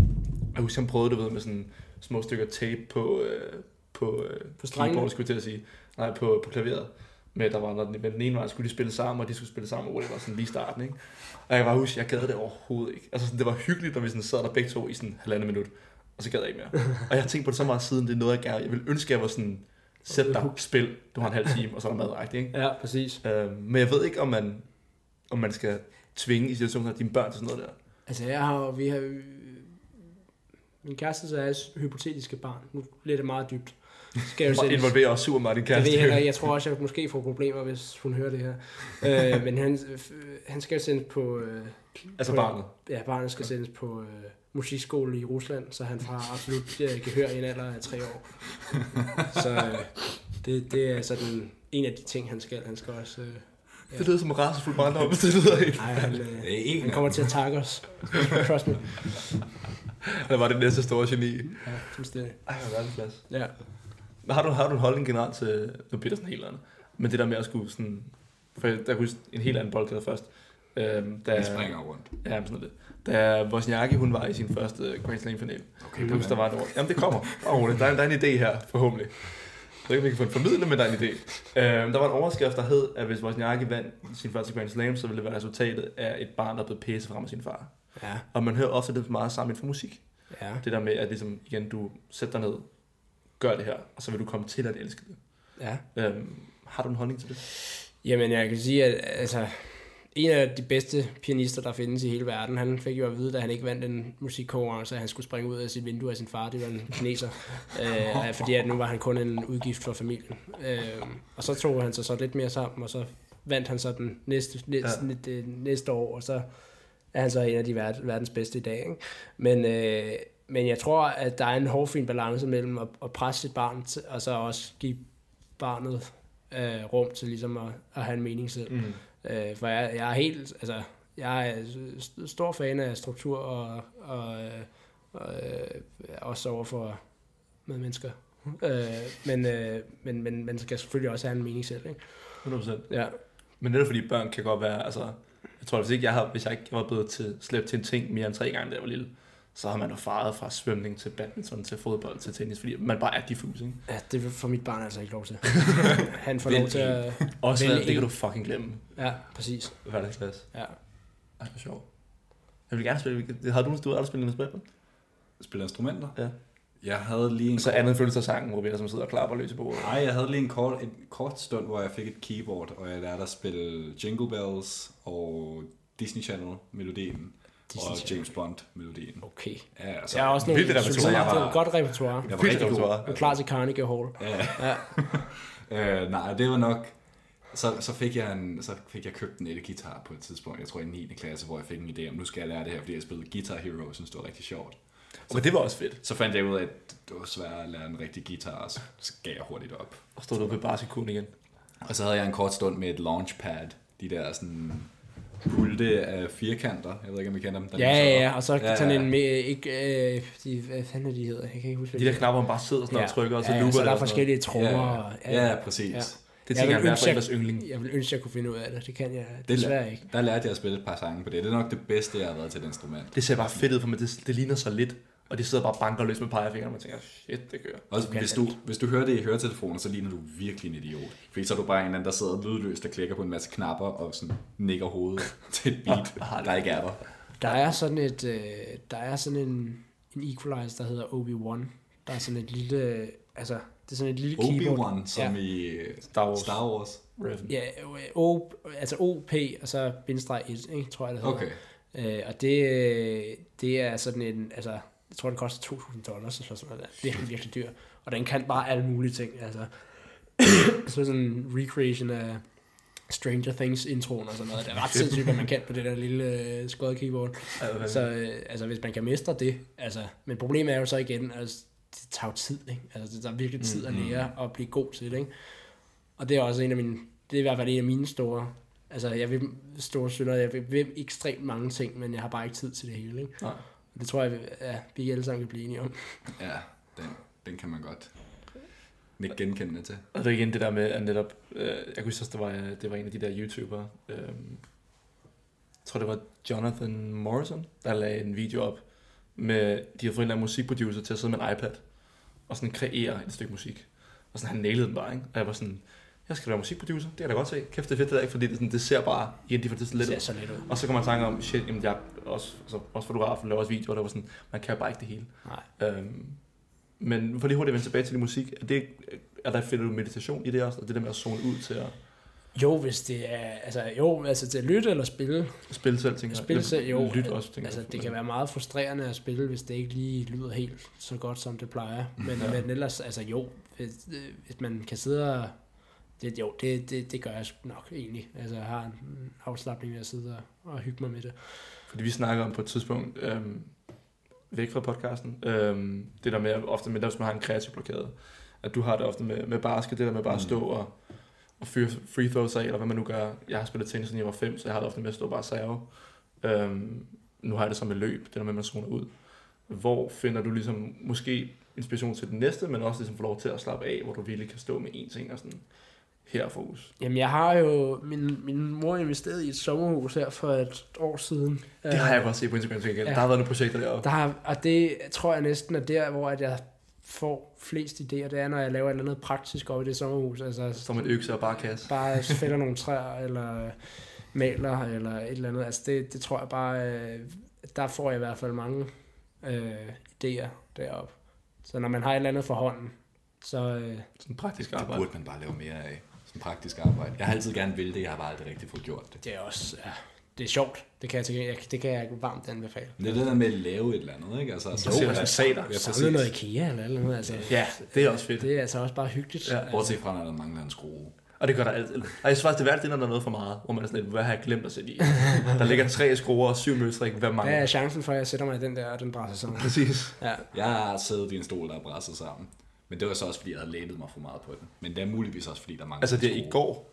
jeg husker, han prøvede det ved, med sådan små stykker tape på, øh, på, øh, på keyboardet, skulle jeg til at sige. Nej, på, på klaveret. Med, der var, når den, med den ene vej skulle de spille sammen, og de skulle spille sammen, og det var sådan lige starten, ikke? Og jeg var husk, jeg gad det overhovedet ikke. Altså sådan, det var hyggeligt, når vi sådan sad der begge to i sådan halvandet minut, og så gad jeg ikke mere. Og jeg har tænkt på det så meget siden, det er noget, jeg gerne, jeg ville ønske, jeg var sådan, sæt dig, spil, du har en halv time, og så er der madrægt, ikke? Ja, præcis. Øh, men jeg ved ikke, om man, om man skal tvinge i situationen af dine børn til sådan noget der. Altså jeg har, vi har, min kæreste så er et hypotetiske barn, nu bliver det meget dybt. Skal jeg jo selv involverer også super meget din kæreste. Jeg, jeg, jeg tror også, jeg måske får problemer, hvis hun hører det her. øh, men han, han skal jo sendes på... Øh, altså på, barnet? Ja, barnet skal okay. sendes på øh, musikskole i Rusland, så han får absolut øh, gehør i en alder af tre år. Så øh, det, det er sådan en af de ting, han skal. Han skal også... Øh, ja. Det lyder som en rasefuld barndom. Det lyder ikke. Nej, han, øh, han kommer til at takke os. Trust me. Han var det næste store geni. Ja, fuldstændig. Ej, hvor er det plads. Ja. Har du, har du en holdning generelt til, nu bliver det sådan helt andet, men det der med at skulle sådan, for jeg kunne huske en helt anden boldkæde først. Øhm, da, jeg springer rundt. Ja, sådan det. Da Wozniacki, hun var i sin første Grand Slam-finale. Okay, jeg husker, der var et ord. Jamen, det kommer. Oh, der, er, der er en idé her, forhåbentlig. Så kan vi ikke få en formidlet, men der er en idé. Øhm, der var en overskrift, der hed, at hvis Wozniacki vandt sin første Grand Slam, så ville det være resultatet af et barn, der blev pisset frem af sin far. Ja. Og man hører ofte det meget sammen for musik. Ja. Det der med, at ligesom, igen, du sætter dig ned, gør det her, og så vil du komme til at elske det. Ja. Øhm, har du en holdning til det? Jamen, jeg kan sige, at altså, en af de bedste pianister, der findes i hele verden, han fik jo at vide, da han ikke vandt en musikkonkurrence, at han skulle springe ud af sit vindue af sin far. Det var en kineser, øh, fordi at nu var han kun en udgift for familien. Øh, og så tog han sig så lidt mere sammen, og så vandt han så den næste, næste, ja. det, næste år, og så er han så en af de verdens bedste i dag. Ikke? Men, øh, men jeg tror, at der er en hårfin balance mellem at, at presse sit barn, til, og så også give barnet øh, rum til ligesom at, at have en mening selv. Mm. Øh, for jeg, jeg er helt, altså, jeg er st- stor fan af struktur og, og, og øh, også overfor medmennesker. øh, men, øh, men, men man skal selvfølgelig også have en mening selv, ikke? hundrede procent. Ja. Men det er fordi børn kan godt være, altså, jeg tror hvis ikke jeg har, hvis jeg ikke var blevet til slæbt til en ting mere end tre gange, da jeg var lille, så har man jo faret fra svømning til badminton til fodbold til tennis, fordi man bare er diffus, ikke? Ja, det får mit barn altså ikke lov til. Han får lov til at også vælge en. Det kan du fucking glemme. Ja, præcis. Hverdagsklasse. Ja. Ej, det var sjovt. Jeg ville gerne spille. Har du noget, du har spillet instrumenter? Spiller instrumenter? Ja. Jeg havde lige en så andet følelse af sangen, Robert, som sidder og klapper løs i bordet. Nej, jeg havde lige en kort, en kort stund, hvor jeg fik et keyboard, og jeg lærte at spille Jingle Bells og Disney Channel-melodien. Og James Bond-melodien. Okay. Ja, altså, jeg har også nogle repertoire. Jeg har et godt repertoire. Jeg var rigtig god. Jeg klar til Carnegie Hall. Ja. ja. øh, nej, det var nok. Så, så, fik jeg en, så fik jeg købt en elgitar på et tidspunkt, jeg tror i niende klasse, hvor jeg fik en idé om, nu skal jeg lære det her, fordi jeg spillede Guitar Hero, og synes det var rigtig sjovt. Så, men det var også fedt. Så fandt jeg ud af, at det var svært at lære en rigtig guitar, og så gav jeg hurtigt op. Og stod du på barsikon igen. Og så havde jeg en kort stund med et launchpad, de der sådan pulte af firkanter. Jeg ved ikke, om I kender dem. Der ja, ja, ja, og så ja, sådan ja. En... Ikke, øh, de, hvad fanden er de hedder? Jeg kan ikke huske, de der knapper, man bare sidder sådan ja. Og trykker, og så ja, ja, looper så der. Der er forskellige trommer. Ja, ja, ja, præcis. Ja. Det tænker jeg, jeg ønske, er for yndling. Jeg vil ønske, jeg kunne finde ud af det. Det kan jeg desværre det, ikke. Der lærte jeg at spille et par sange på det. Det er nok det bedste, jeg har været til et instrument. Det ser bare fedt ud for mig. Det, det ligner så lidt. Og de sidder bare banker løs med pegefingrene, og man tænker, shit, det gør. Også du hvis, du, hvis du hører det i høretelefoner, så ligner du virkelig en idiot. Fordi så er du bare en eller anden, der sidder lydløst og klikker på en masse knapper, og sådan nikker hovedet til et beat, der ikke er der. Der er sådan, et, øh, der er sådan en, en equalizer, der hedder O B et. Der er sådan et lille, altså, det er sådan et lille keyboard. O B et, som ja. I Star Wars. Star Wars. Ja, o, altså O P, og så bindestreg et, ikke, tror jeg, det hedder. Okay. Øh, og det, det er sådan en, altså... Jeg tror, det koster to tusind dollars, eller sådan noget. Det er virkelig dyr. Og den kan bare alle mulige ting. Altså, så sådan en recreation af Stranger Things introen og sådan noget. Det er ret sindssygt, hvad man kan på det der lille skåret keyboard. Okay. Så altså, hvis man kan mestre det. Altså, men problemet er jo så igen, altså, det tager tid. Ikke? Altså, det tager virkelig tid at lære og blive god til det. Ikke? Og det er også en af mine, det er i hvert fald en af mine store... Altså, jeg vil store synder, jeg vil, vil ekstremt mange ting, men jeg har bare ikke tid til det hele. Ikke? Nej. Det tror jeg, at vi alle sammen kan blive enige om. Ja, den, den kan man godt ikke genkende det til. Og det er igen det der med, at netop... Øh, jeg kunne sige, at det var en af de der YouTubere. Øh, jeg tror, det var Jonathan Morrison, der lagde en video op med... De har fået en eller anden musikproducer til at sidde med en iPad og sådan kreere et stykke musik. Og sådan, han nailede den bare, ikke? Og jeg var sådan... Jeg skal være musikproducer, det kan jeg da godt se. Kæft, det er fedt det der, ikke? Fordi det, sådan, det ser bare igen, de får det sådan lidt, det ser ud. Så lidt ud. Og så kommer man tanke om, shit, jamen jeg også, altså, også fotograf, og laver også videoer, der var sådan, man kan bare ikke det hele. Nej. Øhm, men for lige hurtigt at vende tilbage til din musik, er, det, er der finder du meditation i det også, og det der med at zone ud til at... Jo, hvis det er, altså jo, altså til at lytte eller spille. Spille selv, tænker jeg. Spille selv, jo. Lyt også, tænker altså, jeg. Det kan være meget frustrerende at spille, hvis det ikke lige lyder helt så godt, som det plejer. Men, ja. Men ellers, altså jo, hvis, hvis man kan sidde og... Det, jo, det, det, det gør jeg nok egentlig. Altså, jeg har en afslappning ved at sidde og, og hygge mig med det. Fordi vi snakker om på et tidspunkt, øhm, væk fra podcasten, øhm, det der med, ofte med, hvis man har en kreativ blokade, at du har det ofte med, med basket, det der med bare at stå og, og fyre free throws af, eller hvad man nu gør. Jeg har spillet tennis, siden jeg var fem, så jeg har det ofte med at stå bare og serve. Øhm, nu har jeg det så med løb, det der med, man zoner ud. Hvor finder du ligesom måske inspiration til det næste, men også ligesom får lov til at slappe af, hvor du virkelig kan stå med én ting og sådan her fokus? Jamen jeg har jo, min, min mor investeret i et sommerhus her for et år siden. Det har jeg godt set på Instagram igen. Ja, der har været nogle projekter deroppe. Der har, og det tror jeg næsten er der, hvor jeg får flest idéer, det er, når jeg laver et eller andet praktisk op i det sommerhus. Altså, som en økse og bare kasse. Bare fælder nogle træer, eller maler, eller et eller andet. Altså det, det tror jeg bare, der får jeg i hvert fald mange øh, idéer deroppe. Så når man har et eller andet for hånden, så... Øh, sådan praktisk arbejde. Det burde man bare lave mere af. Sådan praktisk arbejde. Jeg har altid gerne ville det, jeg har bare aldrig rigtig fået gjort det. Det er også... Ja. Det er sjovt. Det kan jeg, det kan jeg varmt anbefale. Det er det der med at lave et eller andet, ikke? Altså, altså, jo, altså ja, samle noget IKEA eller eller andet. Altså, ja, det er også fedt. Det er altså også bare hyggeligt. Ja. Bortset fra, når der mangler en skrue. Og det gør der altid. Og jeg svarer, det er værd, det er noget for meget, hvor man er sådan lidt, hvad har jeg glemt at sætte i? Der ligger tre skruer og syv mønstring, hvad mangler? Hvad er chancen for, at jeg sætter mig i den der, og den brænder sammen? Præcis. Ja. Jeg har siddet i en stol, der er brænder sammen. Men det var så også, fordi jeg havde lænet mig for meget på den. Men det er muligvis også, fordi der mangler altså, det er i går.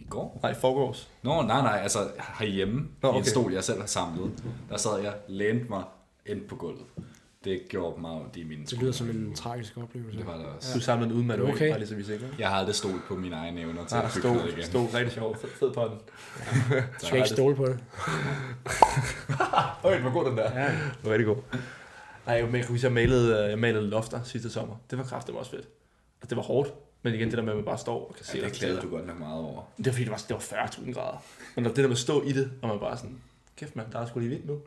I går? Nej, i forgårs. Nå, nej, nej, altså herhjemme, Nå, okay. i en stol, jeg selv har samlet, der sad jeg, lænede mig ind på gulvet. Det gjorde mig det i mine. Det lyder som en tragisk oplevelse. Det var det også. Ja. Du samlede en udmatte okay. okay. bare ligesom i sikker. Jeg har aldrig stolt på mine egne evner til ja, at bygge stol, igen. Stol, rigtig sjov, fed på den. Ja. Du skal ikke stole på det. Øj, hvor god den der. Ja. Det var rigtig god. Nej, jeg, jeg, jeg, malede, jeg malede lofter sidste sommer. Det var kraftigt også fedt. Og det var hårdt. Men igen, det der med, at man bare står og kan se... Ja, det klæder du godt nok meget over. Det var fordi, det var, det var fyrre tusind grader. Men det der med at stå i det, og man bare sådan... Kæft mand, der er sgu lige vildt nu.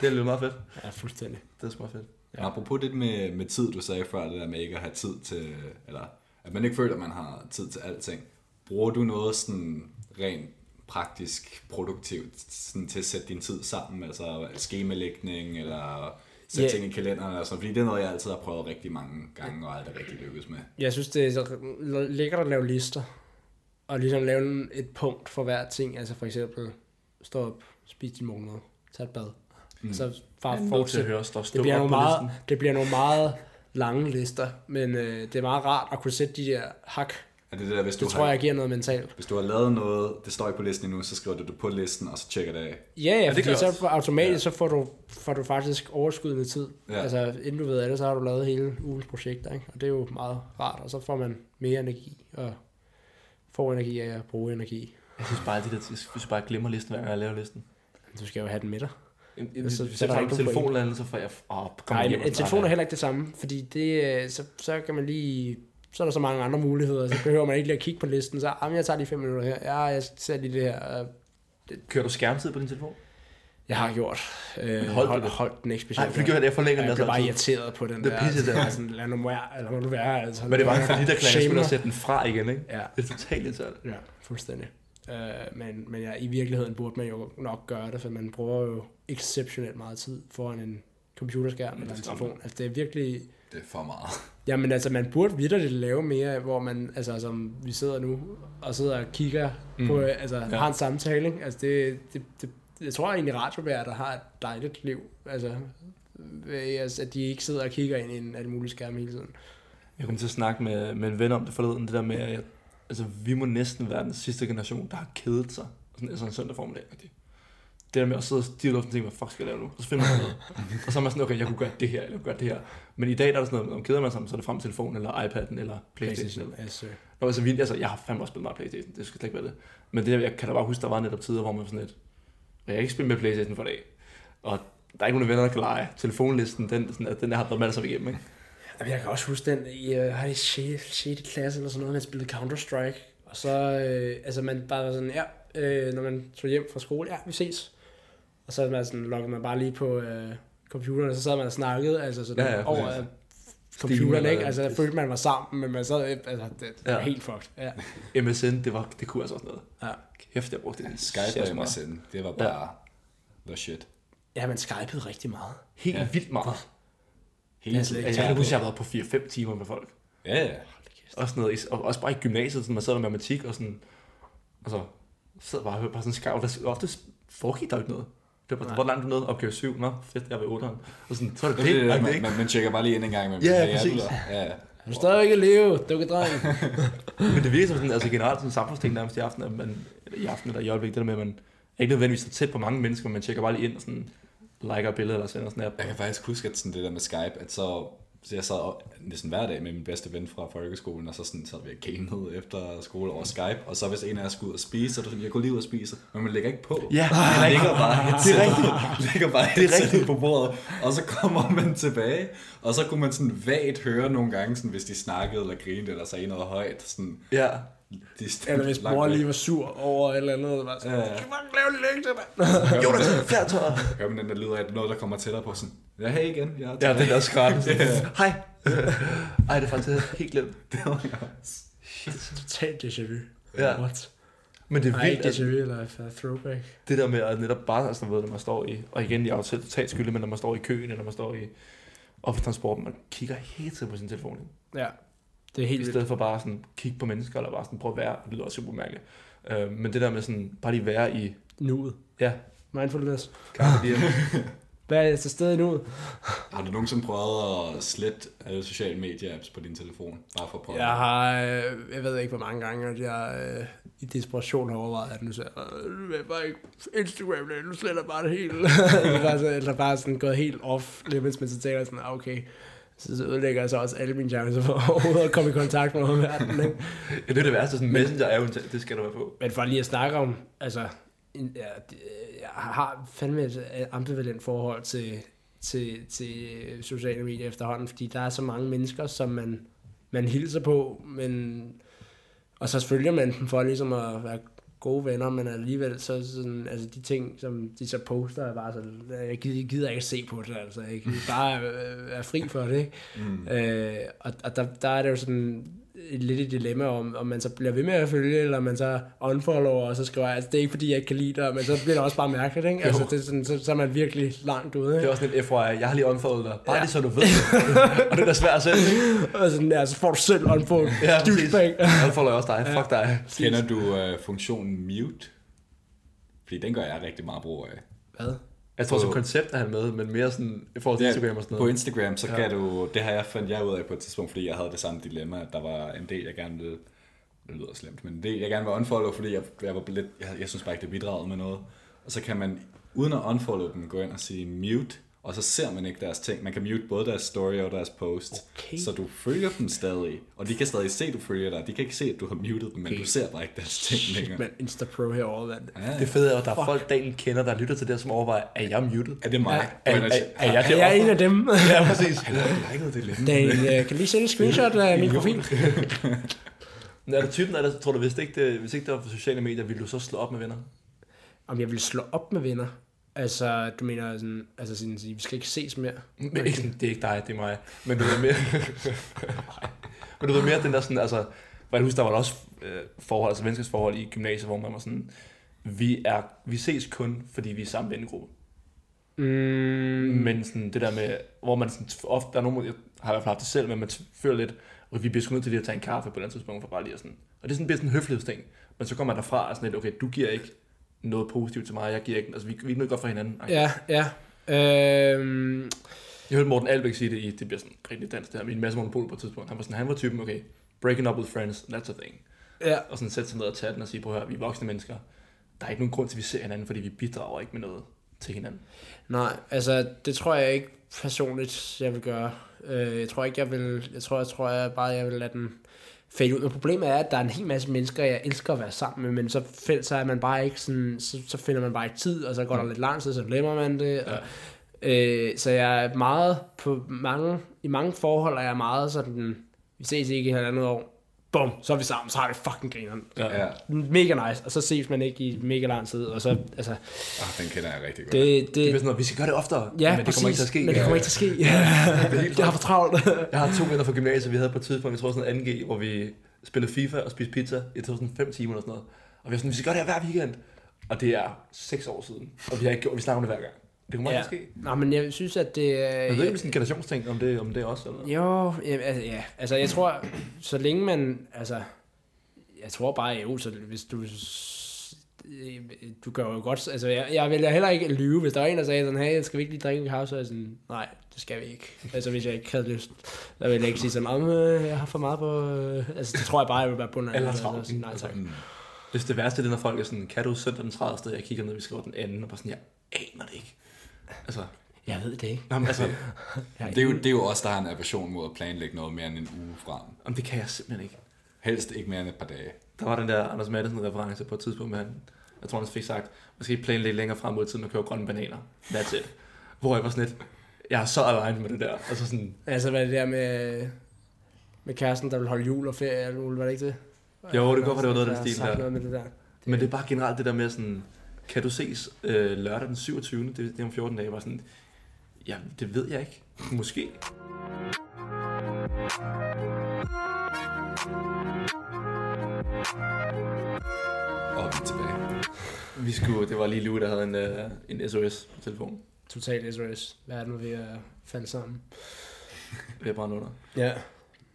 Det er lidt meget fedt. Ja, fuldstændig. Det er sgu meget fedt. Ja. Apropos det med, med tid, du sagde før, det der med ikke at have tid til... Eller at man ikke føler, at man har tid til alting. Bruger du noget sådan rent praktisk, produktivt sådan til at sætte din tid sammen? Altså skemalægning eller... Sæt yeah. ting i kalenderen og sådan, fordi det er noget, jeg altid har prøvet rigtig mange gange, og aldrig rigtig lykkes med. Jeg synes, det er lækkert at lave lister, og ligesom lave et punkt for hver ting, altså for eksempel, stå op, spis din morgenmad, tag et bad, mm. så bare fortsæt. Det bliver nogle meget, det bliver nogle meget lange lister, men øh, det er meget rart at kunne sætte de der hak. Er det det der, hvis det du tror har, jeg giver noget mentalt. Hvis du har lavet noget, det står ikke på listen endnu, så skriver du det på listen, og så tjekker det af. Ja, ja, fordi så automatisk ja. så får du, får du faktisk overskydende tid. Ja. Altså inden du ved af det, så har du lavet hele ugens projekter, ikke? Og det er jo meget rart, og så får man mere energi, og får energi af at bruge energi. Jeg synes bare, at det der, jeg synes bare, at jeg glemmer listen, hver gang jeg laver listen. Du skal jo have den med dig. En, en, så, hvis jeg tager en telefon eller andet, så får jeg... Oh, nej, en, en telefon er heller ikke det samme, fordi det, så, så kan man lige... Så er der så mange andre muligheder, så behøver man ikke lige at kigge på listen. Så, jamen, jeg tager lige fem minutter her. Ja, jeg ser lige det her. Det... Kører du skærmtid på din telefon? Jeg har gjort. Øh, holdt hold, hold den ikke specielt. Nej, for det gjorde jeg, jeg forlænger den. Jeg blev bare irriteret på den det der. Det er sådan, lad nu være, eller må du være. Altså, men det var ikke fordi, der klager, jeg skulle sætte den fra igen, ikke? Ja. Det er totalt irriteret. Ja, fuldstændig. Øh, men men ja, i virkeligheden burde man jo nok gøre det, for man bruger jo exceptionelt meget tid foran en computerskærm eller en telefon. Altså, det er virkelig... Det er for meget. Jamen altså, man burde vitterligt lave mere, hvor man, altså som vi sidder nu, og sidder og kigger mm. på, altså ja. har en samtale, ikke? Altså det, det, det, jeg tror egentlig radioværter har et dejligt liv, altså at de ikke sidder og kigger ind i en alt muligt skærm hele tiden. Jeg kom til at snakke med, med en ven om det forleden, det der med, at altså, vi må næsten være den sidste generation, der har kedet sig, sådan, sådan en søndag formiddag. Det der med at sidde og stive luften og tænke, hvad fuck skal jeg lave nu? Og så finder man noget. Og så er man sådan, okay, jeg kunne gøre det her, eller jeg kunne gøre det her. Men i dag der er der sådan noget, om keder man sammen, så er det frem telefonen, eller iPad'en, eller Playstation. PlayStation. Nå, altså, altså, jeg har fandme også spillet meget Playstation, det skal slet ikke være det. Men det der, jeg kan da bare huske, der var netop tider, hvor man sådan lidt, jeg har ikke spillet med Playstation for i dag. Og der er ikke nogen venner, der kan lege. Telefonlisten, den, sådan, den der har været masser af igennem, ikke? Jamen, jeg kan også huske den, jeg har i sjette klasse eller sådan noget, man spillede Counter-Strike. Og så, øh, altså man bare var sådan, ja, øh, når man tog hjem fra skole, ja, vi ses. Og så man sådan, loggede man bare lige på øh, computeren, og så sad man og snakkede altså sådan ja, ja, over computeren, ikke? Altså der følte man var sammen, men man sad, altså det, det ja. var helt fucked. Ja. M S N, det, var, det kunne altså også noget. Ja. Kæft, jeg brugte det. Ja, Skype og M S N, det var bare ja. the shit. Ja, man skypede rigtig meget. Helt ja. vildt meget. Helt altså, jeg kan huske, jeg har været på fire fem timer med folk. Ja, ja. Også, noget, også bare i gymnasiet, sådan, man sad med matematik, og sådan, altså, sad bare og hørte bare sådan en skavl, der ofte foregik der ikke noget. Det var bare, hvor langt du nåede, opgave syv, nå, fedt, jeg er ved otteren. Og sådan, så er det pænt, det, det, man, man, man tjekker bare lige ind en gang, men ja, ja, præcis. Ja, ja. Du er stadigvæk i live, du kan dreje. Men det virker som sådan, altså generelt sådan en samfundsting nærmest i aften, at man, eller i aften eller i øjeblik, det der med, at man er ikke nødvendigvis så tæt på mange mennesker, men man tjekker bare lige ind og sådan, liker billeder eller sender snap. Jeg kan faktisk huske, at sådan det der med Skype, at så... Så jeg sad næsten hver dag med min bedste ven fra folkeskolen, og så sådan, sad vi og gamede efter skole over Skype. Og så hvis en af jer skulle ud og spise, så jeg kunne lige ud og spise, men man lægger ikke på. Ja, man lægger bare headsetet, lægger bare headsetet på bordet, og så kommer man tilbage. Og så kunne man sådan vagt høre nogle gange, sådan, hvis de snakkede eller grinede eller sagde noget højt. Sådan, ja. De eller hvis mor lige var sur over et eller andet, og var sådan, ja. Kan man lave lidt lygte, mand? Jo, der er færd tøjet. Hører man den der lyder af noget, der kommer tættere på sådan, ja, hey igen. Ja, det er også gratis. Hej. Ej, det er faktisk helt glemt. Det var jeg også. Totalt déjà vu. Ja. What? Men det er vildt. Ej, déjà vu eller throwback. Det der med at netop bare sådan noget, når man står i, og igen, jeg er jo totalt skyldig, men når man står i køen, eller når man står i offentransporten, man kigger hele tiden på sin telefon. Ja. Det er helt i stedet vildt. For bare sådan kigge på mennesker, eller bare sådan prøve at være, det lyder også super mærkeligt. Øh, men det der med sådan, bare lige være i... Nuet. Ja. Mindfulness. Hvad er til stede i nuet? Har du nogensinde prøvet at slette alle sociale medie-apps på din telefon? Bare for at prøve? Jeg har, jeg ved ikke hvor mange gange, at jeg øh, i desperation har overvejet, at nu så jeg bare ikke Instagram, nu sletter bare det hele. Eller bare sådan gået helt off limits, men så tænker jeg sådan, ah, okay. Så ødelægger jeg så også alle mine chancer for overhovedet at komme i kontakt med noget med verden. Ikke? Ja, det er det værste, sådan Messenger er jo, det skal du være på. Men for lige at snakke om, altså, jeg, jeg har fandme et ambivalent forhold til, til, til sociale medier efterhånden, fordi der er så mange mennesker, som man, man hilser på, men, og så følger man dem for ligesom at være gode venner, men alligevel så sådan, altså de ting, som de så poster, er bare så, jeg gider ikke se på det, altså, jeg gider bare være fri for det, ikke? Mm. Øh, og og der, der er det jo sådan et lidt et dilemma om, om man så bliver ved med at følge, eller man så unfollower, og så skriver jeg, altså det er ikke fordi, jeg ikke kan lide dig, men så bliver det også bare mærkeligt, ikke? Altså det er sådan, så, så er man virkelig langt ude, ikke? Det er også lidt F Y I, jeg har lige unfollowet dig, bare ja. Lige så du ved og det er da svært selv, ikke? Og sådan, ja, så får du selv unfollow, ja, douchebag. Jeg unfollower også dig, ja. Fuck dig. Kender du uh, funktionen mute? Fordi den gør jeg rigtig meget brug af. Hvad? Jeg tror, som koncept er han med, men mere sådan i forhold til Instagram og sådan noget. På Instagram, så kan ja. Du... Det har jeg fandt jeg ud af på et tidspunkt, fordi jeg havde det samme dilemma, at der var en del, jeg gerne ville... Det lyder slemt, men en del, jeg gerne var unfollow, fordi jeg, jeg var lidt... Jeg, jeg synes bare ikke, det bidragede med noget. Og så kan man, uden at unfollow dem, gå ind og sige mute, og så ser man ikke deres ting. Man kan mute både deres story og deres post, okay. Så du følger dem stadig, og de kan stadig se, at du følger dig. De kan ikke se, at du har muted dem, men okay. Du ser bare ikke deres ting længere. Men Instapro herovre, mand. Ja. Det fede er, at der er folk, Daniel kender, der lytter til det, som overvejer, er jeg muted? Er det mig? Ja. Er, er, er, er jeg, er jeg en af dem? Ja, præcis. Han har liket det lidt. Daniel, kan lige sende en screenshot af min profil? Når du typen er der, tror du, hvis det ikke det, hvis ikke det var for sociale medier, ville du så slå op med venner? Om jeg ville slå op med venner? Altså, du mener sådan, altså sådan at sige, vi skal ikke ses mere. Men, det er ikke dig, det er mig. Men du ved mere, men du ved mere den der sådan, altså, jeg husker, der var der også øh, forhold, altså menneskers forhold i gymnasiet, hvor man var sådan, vi, er, vi ses kun, fordi vi er samme vennegruppe. Mm. Men sådan det der med, hvor man sådan, ofte, der er nogen, jeg har i hvert fald haft det selv, men man føler lidt, og vi bliver sgu nødt til lige at tage en kaffe på et andet tidspunkt, for bare lige sådan, og det er sådan bliver sådan en høflighedsting, men så kommer man derfra og sådan lidt, okay, du giver ikke noget positivt til mig, jeg giver ikke, altså vi, vi er nødt godt for hinanden. Okay. Ja, ja. Øhm... Jeg hørte Morten Albæk sige det i, det bliver sådan rigtig dansk det her, i en masse monopol på et tidspunkt. Han var sådan, han var typen, okay, breaking up with friends, that's a thing. Ja. Og sådan sætte sig ned og tage den og sige, prøv at høre, vi er voksne mennesker, der er ikke nogen grund til, at vi ser hinanden, fordi vi bidrager ikke med noget til hinanden. Nej, altså det tror jeg ikke personligt, jeg vil gøre. Jeg tror ikke, jeg vil, jeg tror, jeg tror jeg bare, jeg vil lade den fade ud. Og problemet er, at der er en hel masse mennesker, jeg elsker at være sammen med, men så, find, så, er man bare ikke sådan, så, så finder man bare ikke tid, og så går der lidt lang tid, så glemmer man det. Og, ja. øh, så jeg er meget på mange, i mange forhold er jeg meget sådan, vi ses ikke i halvandet år, bum, så er vi sammen, så har det fucking grineren. Ja, ja. Mega nice, og så ses man ikke i mega lang tid, og så, altså... Ah, den kender jeg rigtig godt. Det, det, det er sådan noget, vi skal gøre det oftere, ja, men præcis, det kommer ikke til at ske. men det kommer ikke til at ske. Ja. Jeg har for travlt. Jeg har to venner fra gymnasiet, vi havde på et tidspunkt, jeg tror sådan en anden G, hvor vi spillede FIFA og spiste pizza, jeg tror sådan fem timer eller sådan noget, og vi var sådan, vi skal gøre det hver weekend, og det er seks år siden, og vi har ikke gjort, vi snakker om det hver gang. Det kunne ja. Måske ske. Nej, men jeg synes, at det... Men det er jo sådan en generationsting om det, om det også, eller? Jo, altså, ja. Altså, jeg tror, så længe man... Altså, jeg tror bare, jo, så hvis du... Du gør jo godt... Altså, jeg, jeg vil heller ikke lyve, hvis der var en, der sagde sådan, hey, skal vi ikke lige drikke en kaffe? Så er jeg sådan, nej, det skal vi ikke. Altså, hvis jeg ikke havde lyst, der ville jeg ikke sige sådan, jeg har for meget på... Altså, det tror jeg bare, jeg vil være bunden af. Eller travlt. Altså, nej, tak. Hvis det værste er det, når folk er sådan, kan du søndag den tredivte? Jeg kigger ned, vi skriver den anden, og bare sådan, jeg aner det ikke. Altså, jeg ved det ikke. Nå, men altså, det, er jo, det er jo også der har en aversion mod at planlægge noget mere end en uge frem. Jamen, det kan jeg simpelthen ikke. Helst ikke mere end et par dage. Der var den der Anders Maddelsen-reference på et tidspunkt med han. Jeg tror, han fik sagt, måske planlægge længere frem mod tiden og købe grønne bananer. That's it. Hvor jeg var sådan lidt, jeg er så aligned med det der. Altså, sådan... altså hvad er det der med, med kæresten, der vil holde jul og ferie? Eller, var det ikke det? Jo, det går for, det var noget af den stil der. Noget det der. Det... Men det er bare generelt det der med sådan, kan du ses øh, lørdag den syvogtyvende Det, det er om fjorten dage var sådan, ja, det ved jeg ikke. Måske. Og vi er tilbage. Vi skulle, det var lige Louis, der havde en, øh, en S O S på telefonen. Total S O S. Hvad er det nu ved at falde sammen? Ved at brænde under. Ja.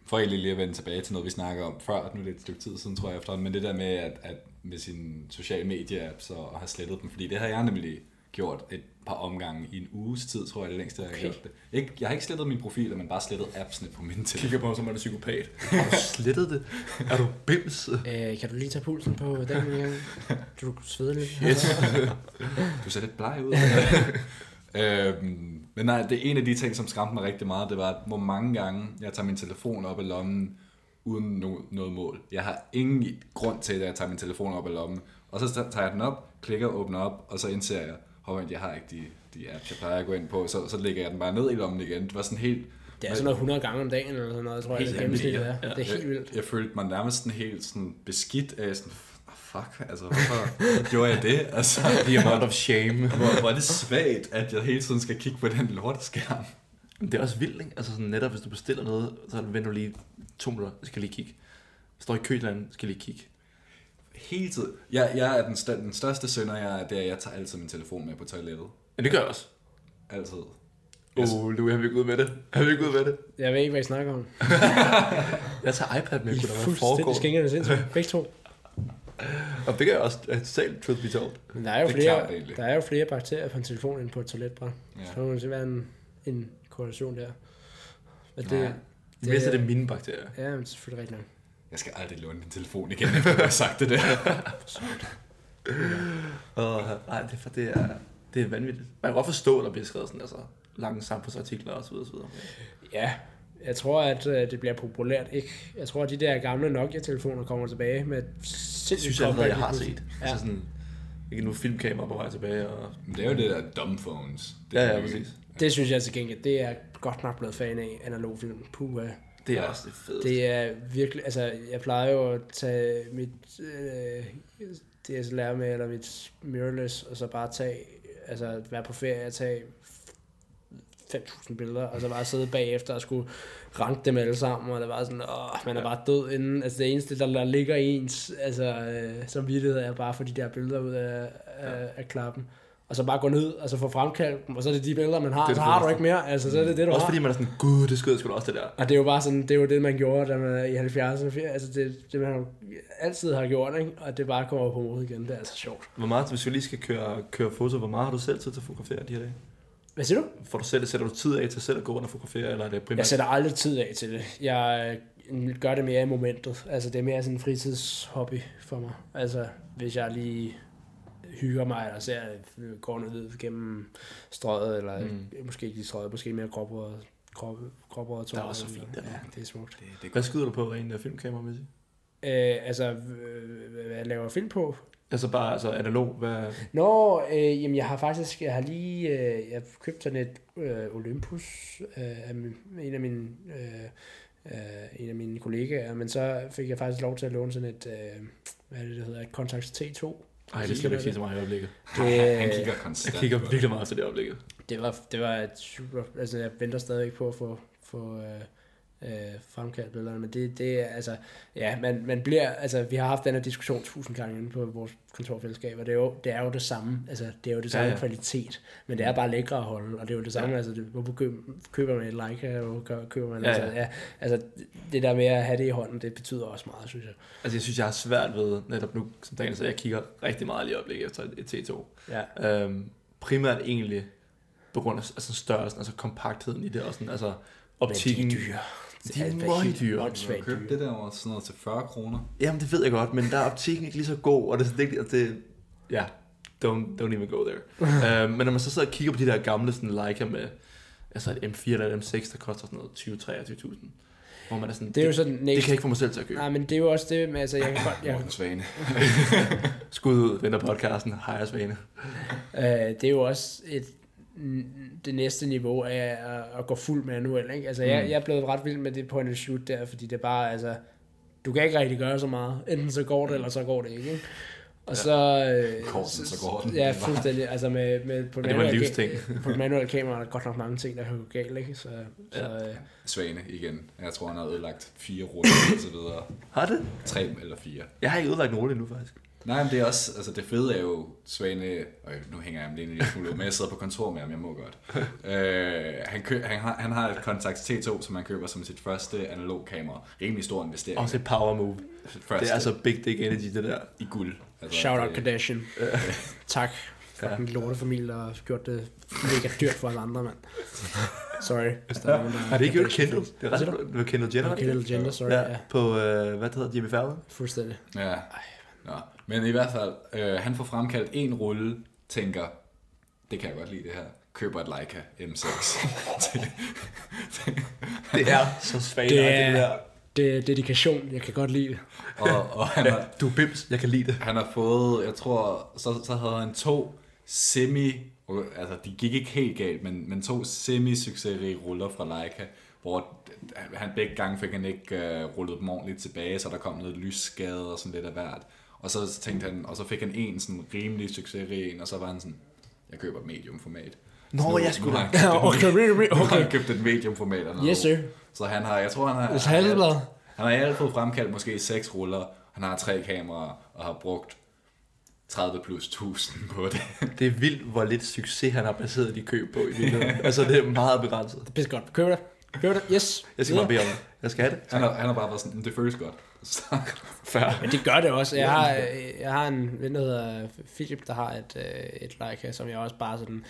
For egentlig lige at vende tilbage til noget, vi snakker om før, nu er det et stykke tid siden, tror jeg efterhånden, men det der med, at, at med sine sociale medie-apps og har slettet dem, fordi det har jeg nemlig gjort et par omgange i en uges tid, tror jeg, det længste, jeg har okay. gjort det. Ikke, jeg har ikke slettet mine profiler, men bare slettet appsene på min telefon. Kigger på mig, som er du psykopat. Har du slettet det? Er du bims? Øh, kan du lige tage pulsen på den gang? Du sveder lidt. Yes. Du ser lidt bleg ud. øhm, men nej, det er en af de ting, som skræmte mig rigtig meget, det var, hvor mange gange jeg tager min telefon op i lommen, uden no- noget mål. Jeg har ingen grund til, at jeg tager min telefon op i lommen. Og så tager jeg den op, klikker, åbner op, og så indser jeg, at jeg har ikke de, de apps, jeg plejer at gå ind på, så, så lægger jeg den bare ned i lommen igen. Det var sådan helt... Det er sådan noget hundrede gange om dagen, eller sådan noget, tror jeg, det gennemsnittet er. Ja. Det er helt vildt. Jeg, jeg følte mig nærmest sådan helt sådan beskidt af sådan... Fuck, altså hvorfor gjorde jeg det? Altså, the amount of shame. Hvor, hvor er det svagt, at jeg hele tiden skal kigge på den lorteskærm. Det er også vildt, ikke? Altså sådan netop, hvis du bestiller noget, så venter du lige to minutter, skal lige kigge. Står i kødlandet, skal lige kigge. Hele tiden. Jeg, jeg er den, st- den største synder, jeg er, det er, jeg tager altid min telefon med på toilettet. Ja, det gør jeg også. Altid. Åh, oh, Louis, har vi ikke ud med det? Har vi ikke ud med det? Jeg ved ikke, hvad I snakker om. Jeg tager iPad med, kunne der være foregået. I skænger det sindssygt. Begge to. Og det gør jeg også selv, truth be told. Men der er jo, det flere, klart, der er jo flere bakterier på en telefon end på et toiletbræt. Ja. Så må det være en, en korrelation der. Men det, det, det mest er det mine bakterier. Ja, men det er selvfølgelig rigtigt nok. Jeg skal aldrig låne din telefon igen, efter jeg har sagt det der. Og, nej, det er, for det, er, det er vanvittigt. Man kan godt forstå, at der bliver skrevet sådan, altså, lange samfundsartikler og så videre, så videre. Ja, jeg tror, at øh, det bliver populært, ikke? Jeg tror, at de der gamle Nokia-telefoner kommer tilbage med sindssygt jeg, jeg har set. Ja. Altså sådan, ikke nu filmkamera på vej tilbage. Og... Men det er jo det der dumb phones. Det ja, ja, præcis. Ja. Det synes jeg til gengæld, det er godt nok blevet fan af analog film. Puh, det er også det fedeste. Det er virkelig, altså jeg plejer jo at tage mit øh, D S L R med, eller mit mirrorless, og så bare tage, altså være på ferie og tage fem tusind billeder, og så bare sidde bagefter og skulle ranke dem alle sammen, og det var sådan, åh, man er bare død inden, altså det eneste, der ligger i ens, altså øh, samvittighed er bare for de der billeder ud af, øh, af klappen. Og så bare gå ned, og så få fremkaldt dem, og så er det de billeder, man har, det så har du ikke mere. Altså, så er det det, du også har. Også fordi man er sådan, gud, det skød sgu da også det der. Og det er jo bare sådan, det er jo det, man gjorde, da man i halvfjerdserne. Altså, det, det man jo altid har gjort, ikke? Og det bare kommer på mod igen, det er altså sjovt. Hvor meget, hvis vi lige skal køre, køre foto, hvor meget har du selv tid til at fotografere de her dage? Hvad siger du? For du selv, sætter du tid af til selv at gå rundt og fotografere, eller er det primært? Jeg sætter aldrig tid af til det. Jeg gør det mere i momentet. Altså, det er mere sådan en fritidshobby for mig. Altså, hvis jeg lige... hygger mig, eller ser, går ned gennem strøget, eller mm. måske ikke lige strøget, måske mere kropper og kropper krop og tårer. Det er også så fint. Ja, det er smukt. Det, det hvad skyder du på rent filmkamera-mæssigt? Øh, altså, hvad jeg laver film på? Altså bare altså analog? Hvad... Nå, øh, jamen jeg har faktisk, jeg har lige, øh, jeg har købt sådan et øh, Olympus øh, af min, en af mine øh, Uh, en af mine kollegaer, men så fik jeg faktisk lov til at låne sådan et, uh, hvad er det, det hedder, et Contax T to. Nej, det skal du ikke sige så meget i øjeblikket. Det, han kigger konstant. Jeg kigger virkelig meget til det øjeblikket. Det var, det var et super, altså jeg venter stadigvæk på at få, få uh, uh, fremkaldt billederne, men det, det er altså, ja, man, man bliver, altså vi har haft den her diskussion tusind gange inde på vores kontorfællesskab, og det er jo det, er jo det samme, altså det er jo det samme ja, ja. Kvalitet, men det er bare lækre at holde, og det er jo det samme, ja. Altså det, hvorfor køber man et Leica, og køber man, ja, ja. Altså, ja, altså det der med at have det i hånden, det betyder også meget, synes jeg. Altså jeg synes, jeg har svært ved, netop nu som Daniel, så jeg kigger rigtig meget lige øjeblik efter et T to. Ja. Øhm, primært egentlig på grund af altså størrelsen, altså kompaktheden i det, og sådan, altså optikken. Men de er dyre. De er meget dyre. Jeg købte det der over sådan noget til fyrre kroner. Jamen det ved jeg godt, men der er optikken ikke lige så god, og det er sådan, det, det, ja, don't, don't even go there. uh, men når man så sidder og kigger på de der gamle sådan Leica med altså et M fire eller et M seks, der koster sådan noget tyve til treogtyve tusind, hvor man er sådan, det, er det, jo sådan det, det kan ikke få mig selv til at købe. Nej, men det er jo også det med, altså jeg kan godt... Morten Svane. Skud ud, venter podcasten, hej Svane. uh, det er jo også et... det næste niveau er at gå fuld manuel, ikke? Altså, mm. jeg, jeg er blevet ret vild med det point and shoot der, fordi det er bare, altså, du kan ikke rigtig gøre så meget. Enten så går det, eller så går det ikke, ikke? Og ja. så... Øh, Korsen, så går den. Ja, fuldstændig. Altså, med, med, på, det manuel, på et manuel kamera er der godt nok mange ting, der kan gå galt, ikke? Så, ja. så, øh. Svane igen. Jeg tror, han har ødelagt fire ruller, og så videre. Har det? Tre eller fire. Jeg har ikke ødelagt en rulle endnu, faktisk. Nej, men det er også, altså det fede er jo, Svane, og nu hænger jeg ham lige en lille smule ud, men jeg sidder på kontor med ham, jeg må godt. Øh, han, kø, han, har, han har et Contax T to, som han køber som sit første analog kamera. Rimelig stor investering. Også et power move. Første. Det er altså big dick energy, det der. I guld. Altså, shout out Kardashian. Øh. Tak. Fucking ja. Lortefamilie, der har gjort det mega dyrt for alle andre, mand. Sorry. Ja. Har det ikke gjort Kendall? Det var, det var Kendall Jenner. Kendall Jenner, sorry. Ja. Ja. På, øh, hvad hedder Jimmy Fallon? Fuldstændig. Ja. Nå. Men i hvert fald, øh, han får fremkaldt en rulle, tænker, det kan jeg godt lide det her, køber et Leica M seks. Det er så svagt, det, det der. Det er dedikation, jeg kan godt lide det. Og, og han har, du er bims, jeg kan lide det. Han har fået, jeg tror, så, så havde han to semi, altså de gik ikke helt galt, men, men to semi-succesrige ruller fra Leica, hvor han begge gange fik han ikke øh, rullet dem ordentligt tilbage, så der kom noget lysskade og sådan lidt af hvert. Og så tænkte han, og så fik han en sådan rimelig succesrig en, og så var han sådan, jeg køber et mediumformat. Nå, nu, jeg skulle have købt, okay, okay. okay. købt et mediumformat. Yes, sir. Så han har, jeg tror han har, han har, han har i hvert fald fremkaldt måske seks ruller, han har tre kameraer, og har brugt tredive plus tusind på det. Det er vildt, hvor lidt succes han har baseret de køb på i virkeligheden. Altså, det er meget begrænset. Det er pisse godt. Køb det. Køb det, yes. Jeg skal bare bede om det. Jeg skal have det. Han har, han har bare været sådan, det føles godt. Men det gør det også. Jeg har, jeg har en ven, der hedder Philip, der har et, et Leica, som jeg også bare sådan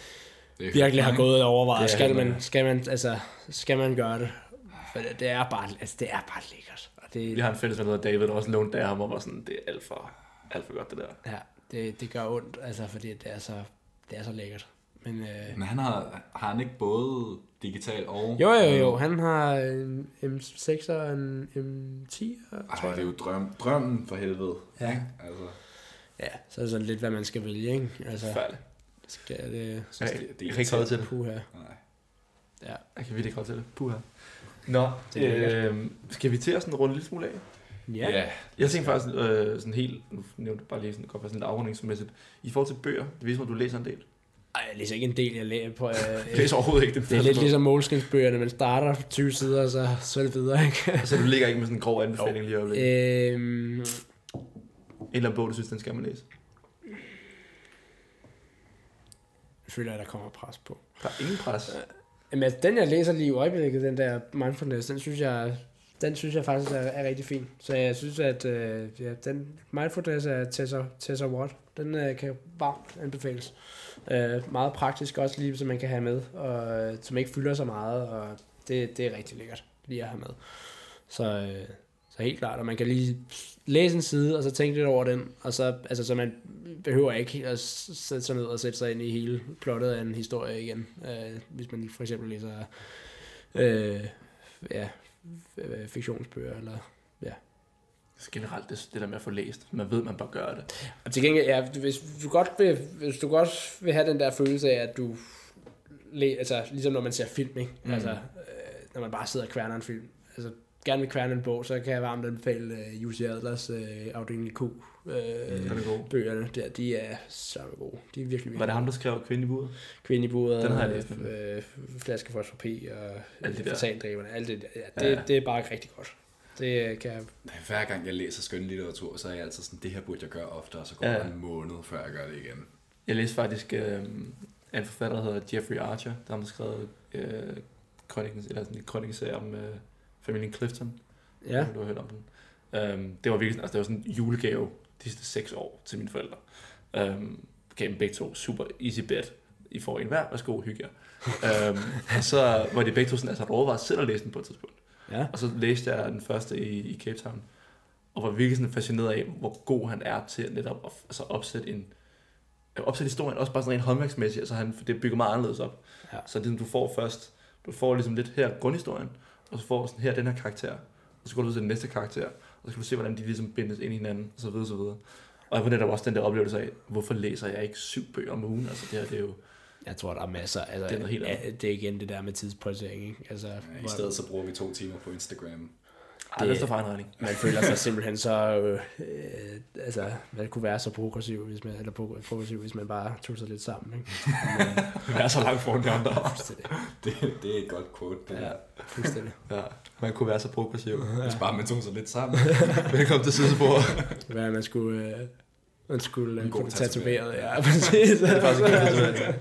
virkelig har gået og overvejet. Skal man, skal man, altså, skal man gøre det? For det er bare, altså, det er bare lækkert. Og det, vi har en fælles ven, der hedder David, der også lånte af ham, og var sådan, det er alt for, alt for godt det der. Ja, det, det gør ondt, altså, fordi det er så, det er så lækkert. Men, øh, Men han har, har han ikke både digital og... Jo, jo, jo. Han har en M seks og en M ti, ej, tror jeg. Det er jo drøm, drømmen for helvede. Ja. Altså. Ja, så er det sådan lidt, hvad man skal vælge, ikke? Altså, skal det... Synes, det, det, det jeg kan ikke holde til det. Puha. Nej. Ja. Jeg kan virkelig holde til det. Puha. Nå, øh, skal vi til at sådan runde en lille smule af? Ja. Yeah. Jeg tænkte faktisk øh, sådan helt... Nu nævnte bare lige sådan, godt sådan lidt afrundingsmæssigt. I forhold til bøger, det viser mig, at du læser en del. Ej, jeg læser ikke en del, jeg læser på... Øh, jeg læser overhovedet ikke det. Det er lidt ligesom Målskinsbøgerne, man starter på tyve sider, og så, så er det videre, ikke? Så altså, du ligger ikke med sådan en grov anbefaling lige øjeblik? Øhm... En eller anden bog, du synes, den skal man læse? Jeg føler, at der kommer pres på. Der er ingen pres? Jamen, altså, den jeg læser lige i øjeblikket, den der Mindfulness, den synes jeg... Den synes jeg faktisk er, er rigtig fin. Så jeg synes, at øh, ja, den Mindfulness af Tessa, Tessa Watt, den øh, kan varmt anbefales. Øh, meget praktisk også, lige som man kan have med, og øh, som ikke fylder så meget, og det, det er rigtig lækkert lige at have med. Så, øh, så helt klart, og man kan lige læse en side, og så tænke lidt over den, og så, altså, så man behøver ikke at sætte sig ned og sætte sig ind i hele plottet af en historie igen, øh, hvis man for eksempel læser... Øh, ja... fiktionsbøger, eller ja. Generelt det, det der med at få læst, man ved, man bare gør det. Og til gengæld, ja, hvis du godt vil, hvis du godt vil have den der følelse af, at du, altså ligesom når man ser film, ikke? Mm. Altså, øh, når man bare sidder og kværner en film, altså gerne vil kværne en bog, så kan jeg varmt anbefale uh, Jussi Adlers uh, Afdeling Q uh, mm. bøgerne der, de er så gode. De er virkelig. Var det ham, der skrev Kvindeliburet? Kvindeliburet, den har jeg læst. Øh, Flaske for S P og Fataldriverne, alt det der. Ja, det, ja. Det er bare rigtig godt. Det kan jeg... Hver gang jeg læser skønlitteratur, så er jeg altid sådan, det her burde jeg gøre ofte, og så går ja. en måned, før jeg gør det igen. Jeg læste faktisk øh, en forfatter, der hedder Jeffrey Archer, der har skrevet øh, en krønikeserie om... Øh, familien Clifton, ja. Du har hørt om den. Um, det var virkelig, altså det var sådan en julegave de sidste seks år til mine forældre. Um, gav dem begge to super easy bed. I får en hver, værsgo, hygge jer. Um, og så var det begge to sådan, altså overvejet selv at læse den på et tidspunkt. Ja. Og så læste jeg den første i, i Cape Town, og var virkelig sådan fascineret af, hvor god han er til netop at altså opsætte en opsætte historien også bare sådan rent håndværksmæssigt, altså han, det bygger meget anderledes op. Ja. Så det, du får først, du får ligesom lidt her grundhistorien, og så får sådan her den her karakter, og så går du ud til den næste karakter, og så kan du se, hvordan de ligesom bindes ind i hinanden, og så videre, og så videre. Og jeg var netop også den der oplevelse af, hvorfor læser jeg ikke syv bøger om ugen, altså det her, det er jo... Jeg tror, der er masser, altså det er, helt ja, det er igen det der med tidsprioritering, ikke? Altså, ja, i stedet det... så bruger vi to timer på Instagram. Det er for en regning. Man føler sig simpelthen så, øh, øh, altså, man kunne være så progressiv, hvis man, eller progressiv, hvis man bare tog sig lidt sammen, ikke? Men, være så langt foran de andre. Det, det er et godt quote, det ja, der. Fuldstændig. Ja, man kunne være så progressiv, ja, hvis bare man tog sig lidt sammen. Velkommen til Sidspor. Hvad man skulle... Øh, man skulle uh, tatoveret, ja, præcis. Det er faktisk en god tatovering.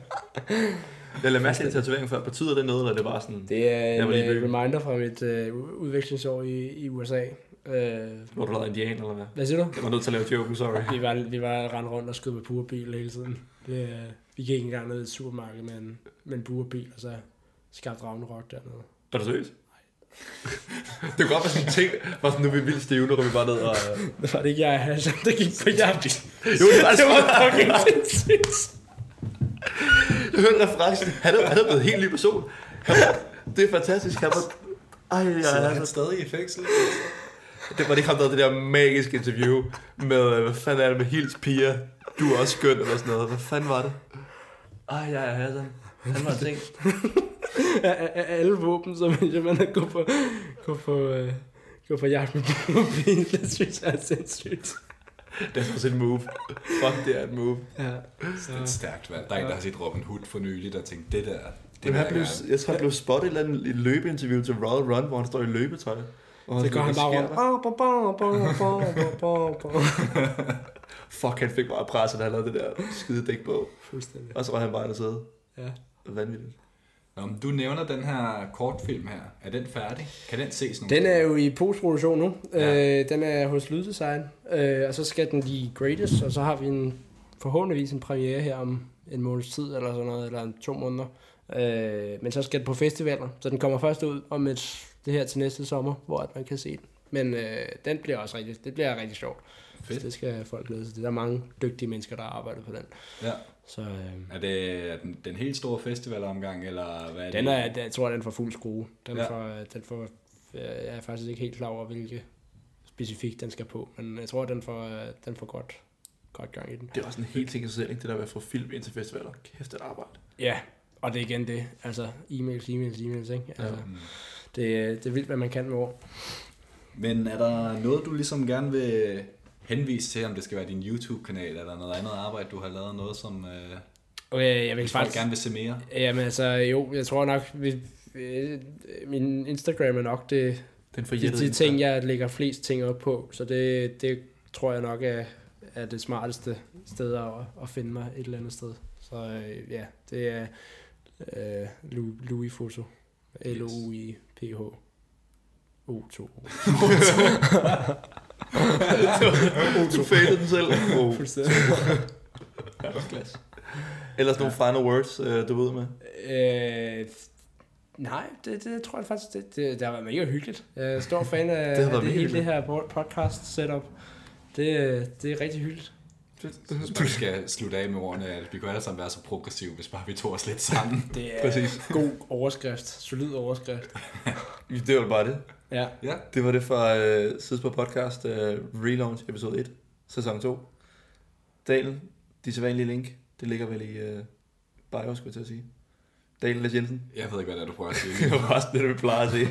Jeg lavede masser af tatovering før. Betyder det noget, eller det var sådan? Det er en reminder fra mit uh, udvekslingsår i, i U S A. Uh, Hvor du lavede indianer, eller hvad? Hvad siger du? Jeg var nødt til at lave joken, sorry. Vi var, vi var rendt rundt og skød med burbil hele tiden. Det, uh, vi gik ikke engang ned i et supermarked med en, med en burbil, og så skabte Ragnarok dernede. Var det seriøst? Det kunne godt være sådan en ting, var sådan, nu er vi vildt stive, nu går vi bare ned og... Det var det ikke jeg, altså. Det gik på hjertet. Jo, det var det fucking sindssygt. Jeg hørte referencen. Han er, han er blevet en helt ny person. Det er fantastisk. Han var... Ej, jeg er altså stadig i fængsel. Det var det, han havde det der magiske interview med, hvad fanden er det med Hils piger? Du er også skøn, eller sådan noget. Hvad fanden var det? Ej, jeg er altså... Han var en ting. Af alle våben, så vil man gå på gå på uh, gå på jagt med bilen. Det synes jeg er sindssygt. Det er også et move. Fuck, det er et move. Ja. Så. Det er stærkt, hvad? Der er en, der har set Robin Hood for nylig, der tænkte, det der... Det der blev, jeg tror, jeg blev spottet et eller andet i løbeinterview til Royal Run, hvor han står i løbetøj. Så går han bare rundt. Fuck, han fik bare presset, da han lavede det der skide dæk på. Fuldstændig. Og så var han bare der sidde. Ja. Vanvittigt. Nå, du nævner den her kortfilm her. Er den færdig? Kan den ses nu? Den er jo i postproduktion nu. Ja. Øh, den er hos Lyddesign. Øh, og så skal den lige grades, og så har vi en, forhåbentligvis en premiere her om en måneds tid, eller sådan noget, eller to måneder. Øh, men så skal den på festivaler, så den kommer først ud om et, det her til næste sommer, hvor man kan se den. Men øh, den bliver også rigtig, det bliver rigtig sjovt. Det skal folk glæde sig til. Der er mange dygtige mennesker, der arbejder på den. Ja. Så, øh, er det er den, den helt store festivalomgang, eller hvad er den det? Er, jeg tror, den er for fuld skrue. Den ja. for, den for, jeg er faktisk ikke helt klar over, hvilke specifikt den skal på, men jeg tror, den får den får godt, godt gang i den. Det er også en helt ting i sig selv, det der med at få film ind til festivaler. Kæft, et arbejde. Ja, og det er igen det. Altså, e-mails, e-mails, e-mails, ikke? Altså, ja. det, det er vildt, hvad man kan med ord. Men er der noget, du ligesom gerne vil... henvis til, om det skal være din YouTube-kanal eller noget andet arbejde, du har lavet noget, som øh, okay, jeg vil faktisk gerne vil se mere? Jamen altså, jo, jeg tror nok, vi, øh, min Instagram er nok det, den de, de ting, jeg lægger flest ting op på, så det, det tror jeg nok er, er det smarteste sted at, at finde mig et eller andet sted. Så øh, ja, det er øh, Louisphoto. L O I P H O to. Du failede den selv. Oh. Fuldstændig. Klasse. Ellers nogle ja. Final words, du ved med? Øh, nej, det, det tror jeg faktisk, det, det, det har været mega hyggeligt. Jeg er stor fan af det, af det hele det her podcast-setup. Det, det er rigtig hyggeligt. Hvis vi skal slutte af med ordene, at vi kunne alle sammen være så progressive, hvis bare vi tog os lidt sammen. Det er præcis. God overskrift, solid overskrift. Det var bare det. Ja. Ja, det var det fra uh, Sidspor Podcast uh, Relaunch episode et, sæson to. Dalen, de sædvanlige link, det ligger vel i uh, bio, skulle jeg til at sige. Dalen Lars Jensen. Jeg ved ikke, hvad det er, du prøver at sige. Det var bare det, vi plejer at sige.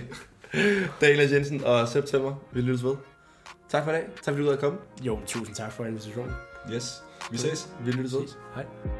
Dalen Lars Jensen og September, vi lyttes ved. Tak for i dag. Tak fordi du er kommet. Jo, tusind tak for invitationen. Yes, vi ses. Vi lyttes ved. Hej.